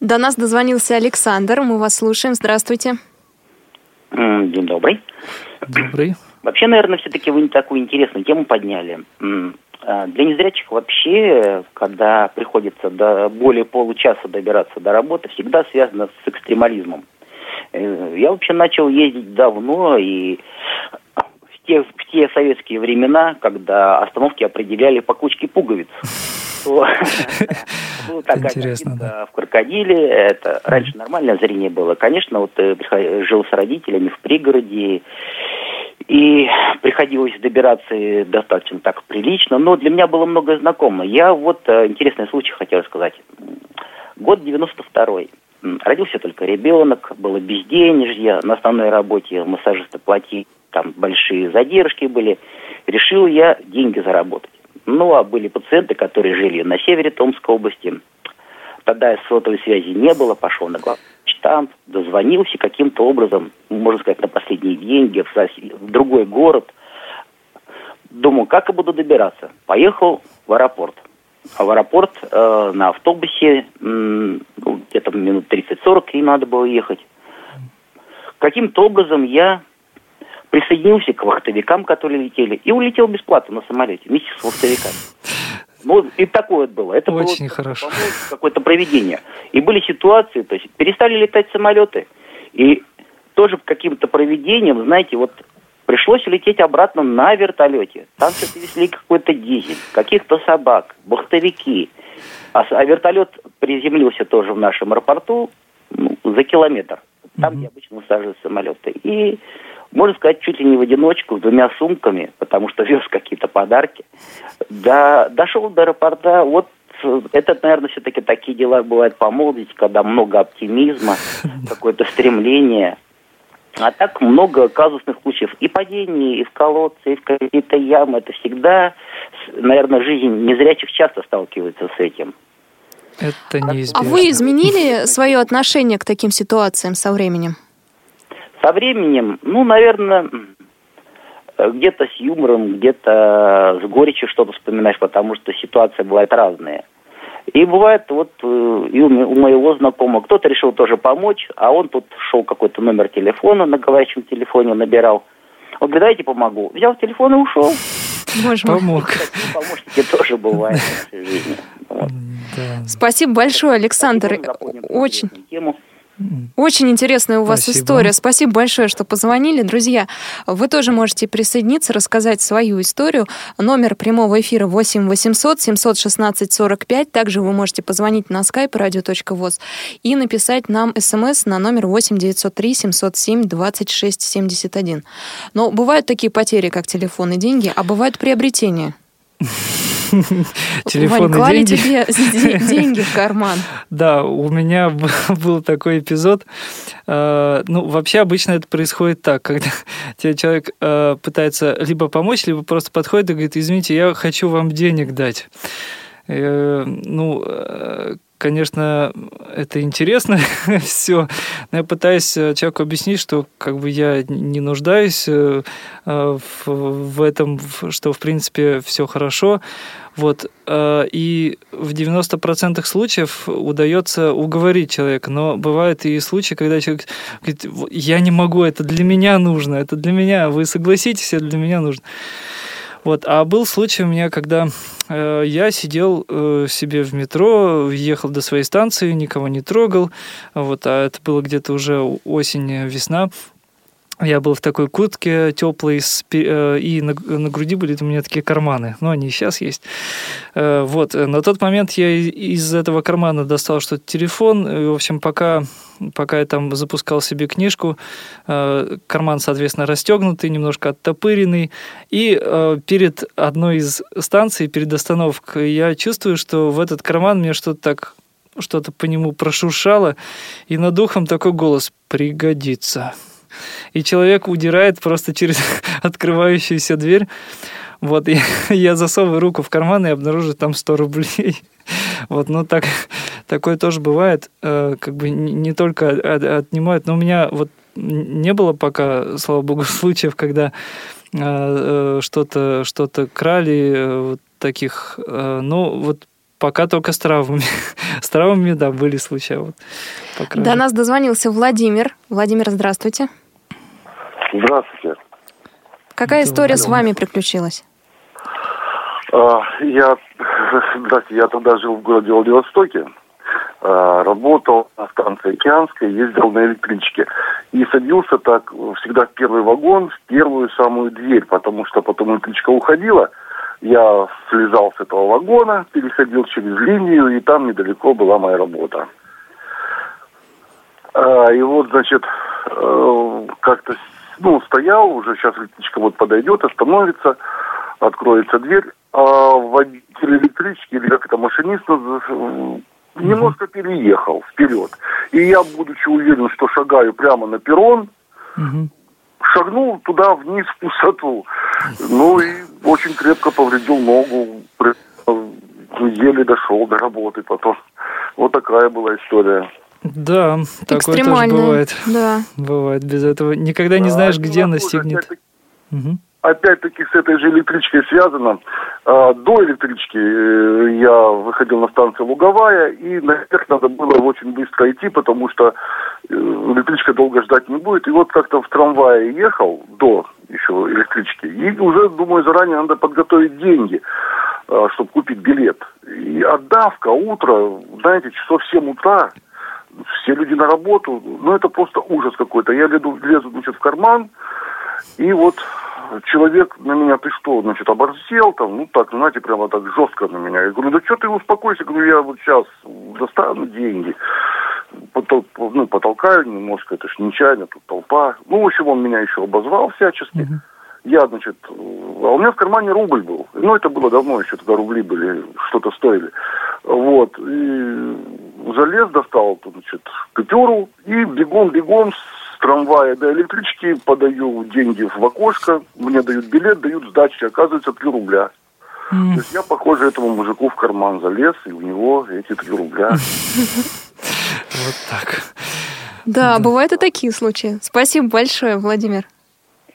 До нас дозвонился Александр, мы вас слушаем, здравствуйте. День добрый. Добрый. Вообще, наверное, все-таки вы не такую интересную тему подняли. Для незрячих вообще, когда приходится до более получаса добираться до работы, всегда связано с экстремализмом. Я вообще начал ездить давно, и в те, в те советские времена, когда остановки определяли по кучке пуговиц. Была такая в крокодиле, это раньше нормальное зрение было. Конечно, вот жил с родителями в пригороде, и приходилось добираться достаточно так прилично, но для меня было много знакомо. Я вот интересный случай хотел рассказать. Год девяносто второй. Родился только ребенок, было безденежье, на основной работе массажисты платили, там большие задержки были. Решил я деньги заработать. Ну, а были пациенты, которые жили на севере Томской области. Тогда сотовой связи не было, пошел на главный штамп, дозвонился каким-то образом, можно сказать, на последние деньги, в, сос... в другой город. Думал, как я буду добираться. Поехал в аэропорт. А в аэропорт э, на автобусе э, где-то минут тридцать-сорок им надо было ехать. Каким-то образом я... присоединился к вахтовикам, которые летели, и улетел бесплатно на самолете вместе с вахтовиками. Ну, и такое было. Это очень было, хорошо. По-моему, какое-то провидение. И были ситуации, то есть перестали летать самолеты, и тоже каким-то провидением, знаете, вот пришлось лететь обратно на вертолете. Там все-таки везли какой-то дизель, каких-то собак, вахтовики. А, а вертолет приземлился тоже в нашем аэропорту, ну, за километр. Там, mm-hmm. где обычно высаживают самолеты. И... можно сказать, чуть ли не в одиночку, с двумя сумками, потому что вез какие-то подарки. Да, дошел до аэропорта, вот это, наверное, все-таки такие дела бывают по молодости, когда много оптимизма, какое-то стремление. А так много казусных случаев. И падений, и в колодце, и в какие-то ямы. Это всегда, наверное, жизнь незрячих часто сталкивается с этим. Это неизбежно. А вы изменили свое отношение к таким ситуациям со временем? Со временем, ну, наверное, где-то с юмором, где-то с горечью что-то вспоминаешь, потому что ситуации бывают разные. И бывает, вот, и у моего знакомого кто-то решил тоже помочь, а он тут шел какой-то номер телефона, на говорящем телефоне набирал. Он говорит: дайте помогу. Взял телефон и ушел. Помог. Кстати, помощники тоже бывают в нашей жизни. Вот. Да. Спасибо большое, Александр. Очень... Очень интересная у вас Спасибо. история. Спасибо большое, что позвонили. Друзья, вы тоже можете присоединиться, рассказать свою историю. Номер прямого эфира восемь восемьсот семьсот шестнадцать сорок пять. Также вы можете позвонить на skype radio.voz и написать нам смс на номер восемь девятьсот три семьсот семь двадцать шесть семьдесят один. Но бывают такие потери, как телефон и деньги, а бывают приобретения. Телефон и клали тебе деньги в карман. Да, у меня был такой эпизод. Ну, вообще обычно это происходит так, когда тебе человек пытается либо помочь, либо просто подходит и говорит: извините, я хочу вам денег дать. Ну, конечно, это интересно все, но я пытаюсь человеку объяснить, что как бы я не нуждаюсь в этом, что, в принципе, все хорошо. Вот. И в девяноста процентах случаев удается уговорить человека. Но бывают и случаи, когда человек говорит: я не могу, это для меня нужно, это для меня, вы согласитесь, это для меня нужно. Вот. А был случай у меня, когда э, я сидел э, себе в метро, ехал до своей станции, никого не трогал. Вот. А это было где-то уже осень, весна. Я был в такой куртке теплой, и на груди были у меня такие карманы. Ну, они и сейчас есть. Вот. На тот момент я из этого кармана достал что-то, телефон. И, в общем, пока, пока я там запускал себе книжку, карман, соответственно, расстегнутый, немножко оттопыренный. И перед одной из станций, перед остановкой, я чувствую, что в этот карман мне что-то так... что-то по нему прошуршало. И над ухом такой голос: «Пригодится». И человек удирает просто через открывающуюся дверь. Вот, и я засовываю руку в карман и обнаружу там сто рублей. Вот, ну так, такое тоже бывает. Как бы не только отнимают, но у меня вот не было пока, слава богу, случаев, когда что-то, что-то крали, вот таких, ну вот. Пока только с травмами. С травмами, да, были случаи. Вот, до нас дозвонился Владимир. Владимир, здравствуйте. Здравствуйте. Какая да, история да, с вами приключилась? Я, я тогда жил в городе Владивостоке. Работал на станции Океанской, ездил на электричке. И садился так всегда в первый вагон, в первую самую дверь, потому что потом электричка уходила. Я слезал с этого вагона, переходил через линию, и там недалеко была моя работа. И вот, значит, как-то, ну, стоял, уже сейчас электричка вот подойдет, остановится, откроется дверь, а водитель электрички, или как это, машинист, немножко переехал вперед. И я, будучи уверен, что шагаю прямо на перрон, угу. шагнул туда вниз в пустоту. Ну и очень крепко повредил ногу. Еле дошел до работы потом. Вот такая была история. Да, такое тоже бывает. Да. Бывает без этого. Никогда не знаешь, а, где настигнет. Опять-таки, угу. опять-таки с этой же электричкой связано. А, до электрички я выходил на станцию Луговая, и наверх надо было очень быстро идти, потому что электричка долго ждать не будет. И вот как-то в трамвае ехал до еще электрички. И уже, думаю, заранее надо подготовить деньги, чтобы купить билет. И отдавка, утро, знаете, часов семь утра, все люди на работу. Ну, это просто ужас какой-то. Я лезу, лезу значит, в карман, и вот человек на меня: ты что, значит, оборзел там? Ну, так, знаете, прямо так жестко на меня. Я говорю: да что ты, успокойся, говорю, я вот сейчас достану деньги. Потол, ну, потолкаю немножко, это ж нечаянно, тут толпа. Ну, в общем, он меня еще обозвал всячески. Uh-huh. Я, значит, а у меня в кармане рубль был. Ну, это было давно еще, тогда рубли были, что-то стоили. Вот. И залез, достал, значит, купюру, и бегом-бегом с трамвая до электрички подаю деньги в окошко, мне дают билет, дают сдачи, оказывается, три рубля. Mm. То есть я, похоже, этому мужику в карман залез, и у него эти три рубля... Вот так. Да, да, бывают и такие случаи. Спасибо большое, Владимир.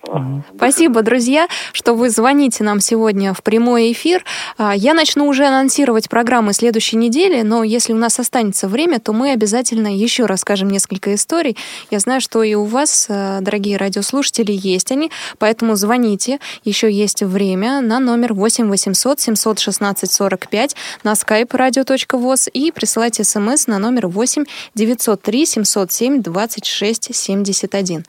Ага. Спасибо, друзья, что вы звоните нам сегодня в прямой эфир. Я начну уже анонсировать программы следующей недели, но если у нас останется время, то мы обязательно еще расскажем несколько историй. Я знаю, что и у вас, дорогие радиослушатели, есть они, поэтому звоните, еще есть время, на номер восемь восемьсот семьсот шестнадцать сорок пять, на skype radio.voz и присылайте смс на номер восемь девятьсот три семьсот семь двадцать шесть семьдесят один.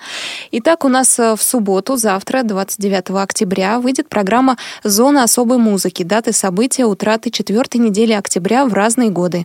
Итак, у нас в субботу, завтра, двадцать девятого октября, выйдет программа «Зона особой музыки. Даты, события, утраты четвертой недели октября в разные годы».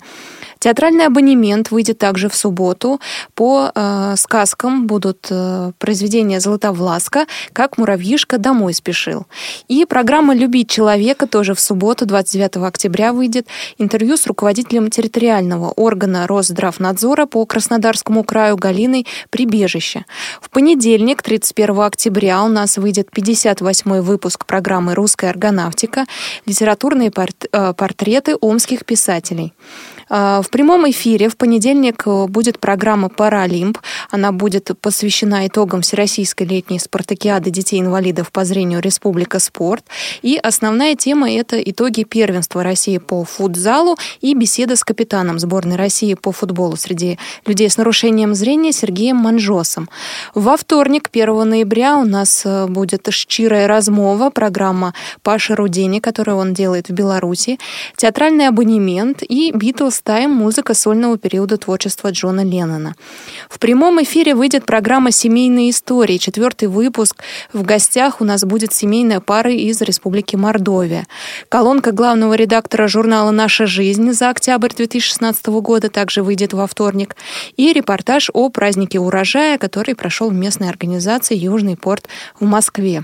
Театральный абонемент выйдет также в субботу. По э, сказкам будут э, произведения Златовласка, «Как муравьишка домой спешил». И программа «Любить человека» тоже в субботу, двадцать девятого октября, выйдет. Интервью с руководителем территориального органа Росздравнадзора по Краснодарскому краю Галиной Прибежище. В понедельник, тридцать первого октября, октября у нас выйдет пятьдесят восьмой выпуск программы «Русская органавтика. Литературные портреты омских писателей». В прямом эфире в понедельник будет программа «Паралимп». Она будет посвящена итогам Всероссийской летней спартакиады детей-инвалидов по зрению «Республика Спорт». И основная тема – это итоги первенства России по футзалу и беседа с капитаном сборной России по футболу среди людей с нарушением зрения Сергеем Манжосом. Во вторник, первого ноября, у нас будет «Шчирая размова», программа Паши Рудени, которую он делает в Беларуси, театральный абонемент и «Битлз Тайм. Музыка сольного периода творчества Джона Леннона». В прямом эфире выйдет программа «Семейные истории», четвертый выпуск. В гостях у нас будет семейная пара из Республики Мордовия. Колонка главного редактора журнала «Наша жизнь» за октябрь две тысячи шестнадцатого года также выйдет во вторник. И репортаж о празднике урожая, который прошел в местной организации «Южный порт» в Москве.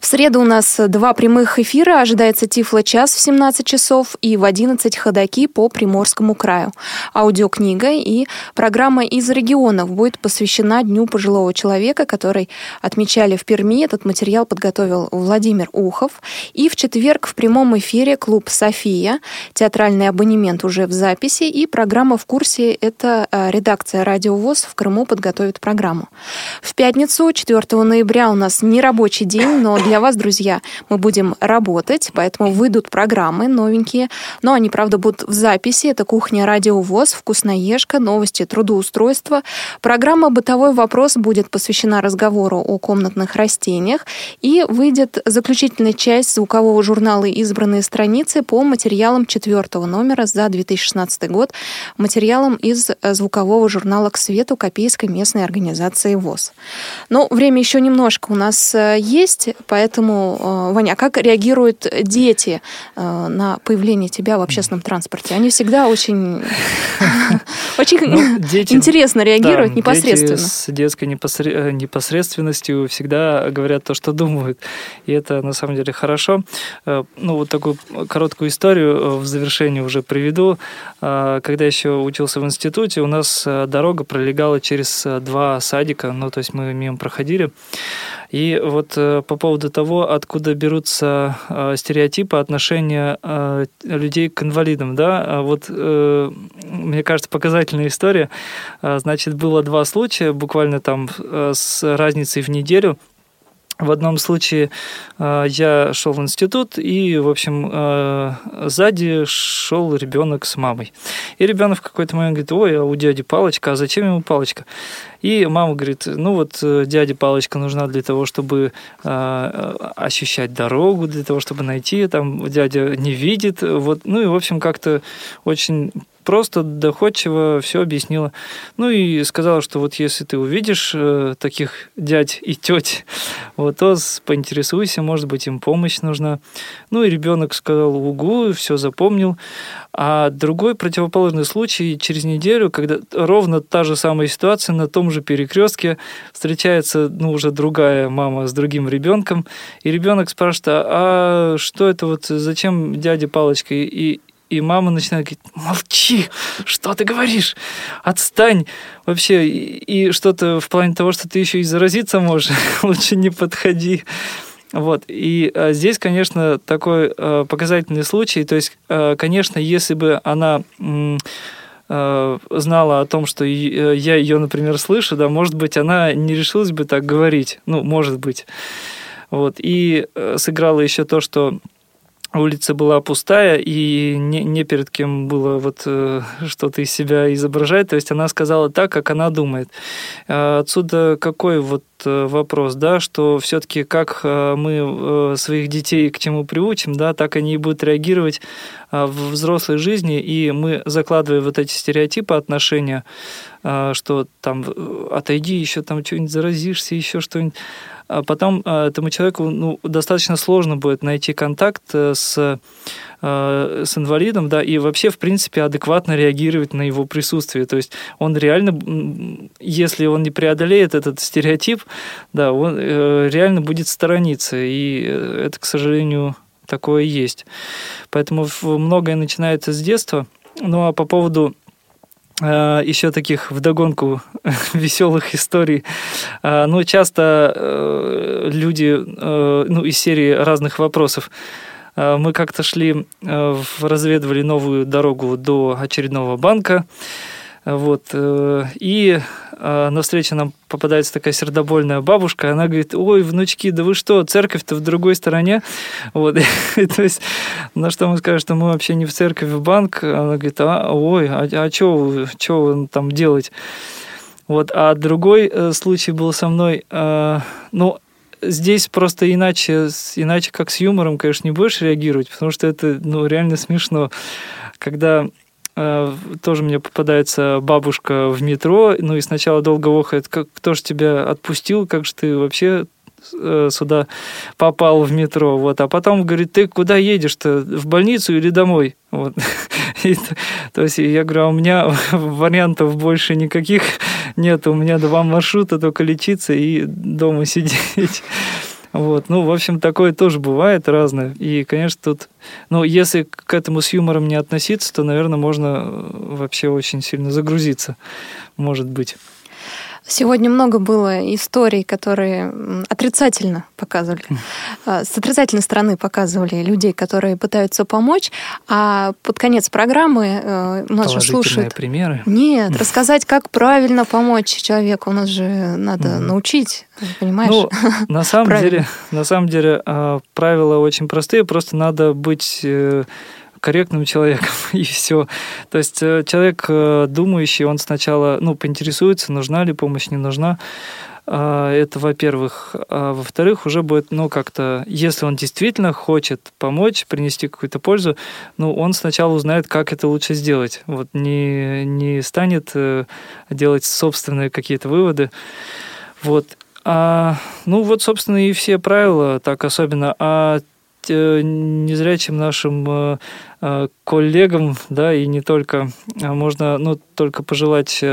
В среду у нас два прямых эфира. Ожидается Тифло-час в семнадцать часов и в одиннадцать ходаки по Приморскому краю. Аудиокнига и программа «Из регионов» будет посвящена Дню пожилого человека, который отмечали в Перми. Этот материал подготовил Владимир Ухов. И в четверг в прямом эфире клуб «София». Театральный абонемент уже в записи. И программа «В курсе» — это редакция «Радио ВОС» в Крыму подготовит программу. В пятницу, четвертого ноября, у нас нерабочий день. Но для вас, друзья, мы будем работать, поэтому выйдут программы новенькие. Но они, правда, будут в записи. Это «Кухня Радио ВОС», «Вкусноежка», «Новости трудоустройства». Программа «Бытовой вопрос» будет посвящена разговору о комнатных растениях. И выйдет заключительная часть звукового журнала «Избранные страницы» по материалам четвертого номера за две тысячи шестнадцатый год, материалам из звукового журнала «К свету» Копейской местной организации ВОС. Но время еще немножко у нас есть. Поэтому, Ваня, как реагируют дети на появление тебя в общественном транспорте? Они всегда очень интересно реагируют непосредственно. Дети с детской непосредственностью всегда говорят то, что думают. И это, на самом деле, хорошо. Ну, вот такую короткую историю в завершении уже приведу. Когда еще учился в институте, у нас дорога пролегала через два садика. Ну, то есть мы мимо проходили. И вот по поводу того, откуда берутся э, стереотипы отношения э, людей к инвалидам, да, вот э, мне кажется, показательная история. Значит, было два случая, буквально там э, с разницей в неделю. В одном случае я шел в институт, и, в общем, сзади шел ребенок с мамой. И ребенок в какой-то момент говорит: ой, а у дяди палочка, а зачем ему палочка? И мама говорит: ну вот дяде палочка нужна для того, чтобы ощущать дорогу, для того, чтобы найти, там дядя не видит. Вот. Ну и, в общем, как-то очень... просто доходчиво все объяснила. Ну и сказала, что вот если ты увидишь э, таких дядь и теть, вот, то поинтересуйся, может быть, им помощь нужна. Ну и ребенок сказал угу, все запомнил. А другой противоположный случай: через неделю, когда ровно та же самая ситуация, на том же перекрестке встречается, ну, уже другая мама с другим ребенком, и ребенок спрашивает: а что это вот, зачем дяде палочка? И И мама начинает говорить: молчи, что ты говоришь, отстань вообще, и, и что-то в плане того, что ты еще и заразиться можешь, лучше не подходи. Вот. И а, здесь, конечно, такой а, показательный случай, то есть, а, конечно, если бы она... М- знала о том, что я ее, например, слышу, да, может быть, она не решилась бы так говорить, ну, может быть. Вот. И а, сыграла еще то, что... улица была пустая, и не, не перед кем было вот э, что-то из себя изображать. То есть она сказала так, как она думает. Э, отсюда какой вот э, вопрос, да, что все-таки как э, мы э, своих детей к чему приучим, да, так они и будут реагировать э, в взрослой жизни. И мы, закладывая вот эти стереотипы отношения, э, что там отойди, еще там что-нибудь заразишься, еще что-нибудь. Потом этому человеку, ну, достаточно сложно будет найти контакт с, с инвалидом, да, и вообще, в принципе, адекватно реагировать на его присутствие. То есть он реально, если он не преодолеет этот стереотип, да, он реально будет сторониться. И это, к сожалению, такое есть. Поэтому многое начинается с детства. Ну, а по поводу еще таких вдогонку веселых историй. Ну, часто люди, ну, из серии разных вопросов. Мы как-то шли, разведывали новую дорогу до очередного банка. Вот. И на встрече нам попадается такая сердобольная бабушка. Она говорит: ой, внучки, да вы что, церковь-то в другой стороне. Вот. И, то есть, на что мы скажем, что мы вообще не в церковь, в банк. Она говорит: а, ой, а, а что вы там делать? Вот. А другой случай был со мной. Ну, здесь просто иначе, иначе как с юмором, конечно, не будешь реагировать, потому что это, ну, реально смешно. Когда... тоже мне попадается бабушка в метро, ну и сначала долго охает: кто ж тебя отпустил, как же ты вообще сюда попал в метро, вот, а потом говорит: ты куда едешь-то, в больницу или домой? Вот. И, то есть я говорю: а у меня вариантов больше никаких нет, у меня два маршрута, только лечиться и дома сидеть. Вот. Ну, в общем, такое тоже бывает разное. И, конечно, тут... Ну, если к этому с юмором не относиться, то, наверное, можно вообще очень сильно загрузиться, может быть. Сегодня много было историй, которые отрицательно показывали. С отрицательной стороны показывали людей, которые пытаются помочь. А под конец программы у нас же слушают... Положительные примеры? Нет, рассказать, как правильно помочь человеку. У нас же надо научить, понимаешь? Ну, на самом деле, на самом деле правила очень простые. Просто надо быть... корректным человеком, и все. То есть человек думающий, он сначала, ну, поинтересуется, нужна ли помощь, не нужна. Это, во-первых. А во-вторых, уже будет, ну, как-то, если он действительно хочет помочь, принести какую-то пользу, ну, он сначала узнает, как это лучше сделать. Вот не, не станет делать собственные какие-то выводы. Вот. А, ну, вот, собственно, и все правила, так особенно. А незрячим нашим коллегам, да, и не только, можно, ну, только пожелать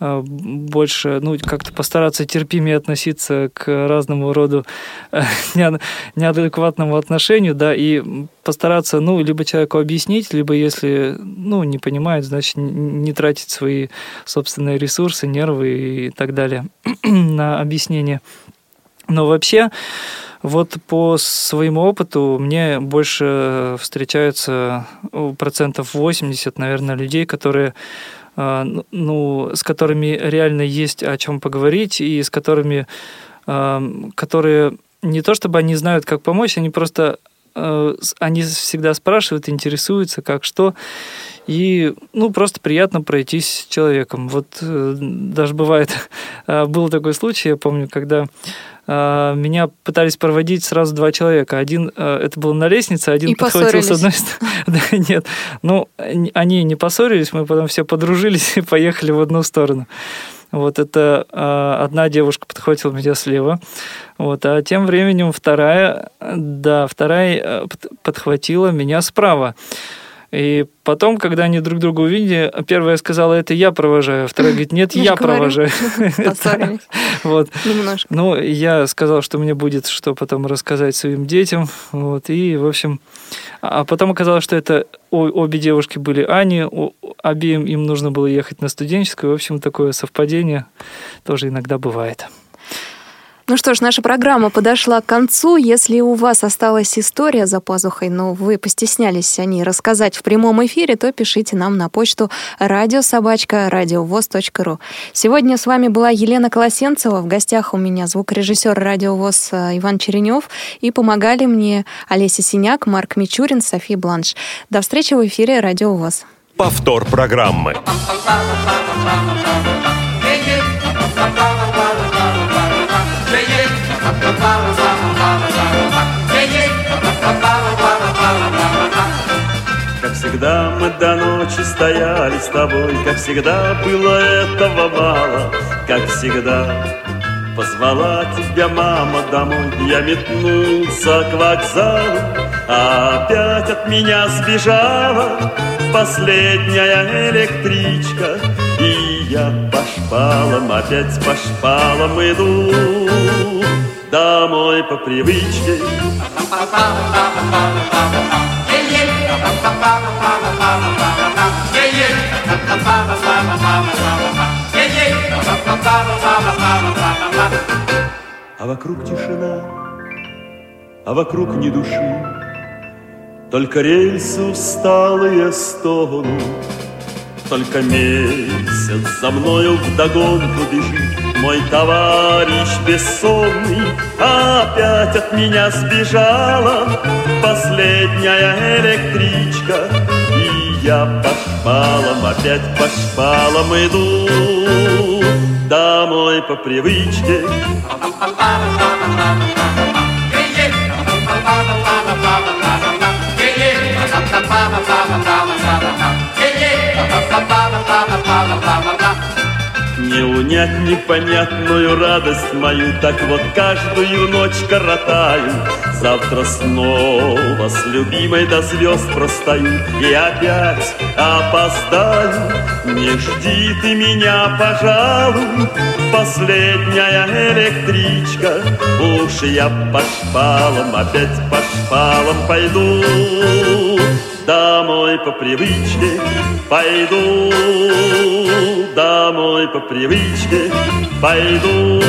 больше, ну, как-то постараться терпимее относиться к разному роду неадекватному отношению, да, и постараться, ну, либо человеку объяснить, либо, если, ну, не понимает, значит, не тратить свои собственные ресурсы, нервы и так далее на объяснение. Но вообще, вот по своему опыту, мне больше встречаются процентов восемьдесят, наверное, людей, которые, ну, с которыми реально есть о чем поговорить, и с которыми, которые не то чтобы они знают, как помочь, они просто, они всегда спрашивают, интересуются, как, что, и, ну, просто приятно пройтись с человеком. Вот даже бывает, был такой случай, я помню, когда меня пытались проводить сразу два человека. Один, это был на лестнице, один и подхватил с одной стороны. Да, нет, ну, они не поссорились, мы потом все подружились и поехали в одну сторону. Вот это одна девушка подхватила меня слева, вот, а тем временем вторая, да, вторая подхватила меня справа. И потом, когда они друг друга увидели, первая сказала: это я провожаю, вторая говорит: нет, я, я провожаю. Вот. Немножко. Ну, я сказал, что мне будет что потом рассказать своим детям. Вот. И, в общем... А потом оказалось, что это обе девушки были Ани, обеим им нужно было ехать на студенческую. В общем, такое совпадение тоже иногда бывает. Ну что ж, наша программа подошла к концу. Если у вас осталась история за пазухой, но вы постеснялись о ней рассказать в прямом эфире, то пишите нам на почту радио собака радио вос точка ру. Сегодня с вами была Елена Колосенцева. В гостях у меня звукорежиссер Радио ВОС Иван Черенёв. И помогали мне Олеся Синяк, Марк Мичурин, София Бланш. До встречи в эфире Радио ВОС. Повтор программы. Как всегда мы до ночи стояли с тобой, как всегда было этого мало, как всегда позвала тебя мама домой. Я метнулся к вокзалу, а опять от меня сбежала последняя электричка. И я по шпалам, опять по шпалам иду домой по привычке. А вокруг тишина, а вокруг ни души, только рельсы усталые стонут, только месяц за мною вдогонку бежит. Мой товарищ бессонный опять от меня сбежала, последняя электричка, и я по шпалам, опять по шпалам иду домой по привычке. Не унять непонятную радость мою, так вот каждую ночь коротаю. Завтра снова с любимой до звезд простою и опять опоздаю. Не жди ты меня, пожалуй, последняя электричка. Уж я по шпалам, опять по шпалам пойду домой по привычке, пойду домой по привычке, пойду.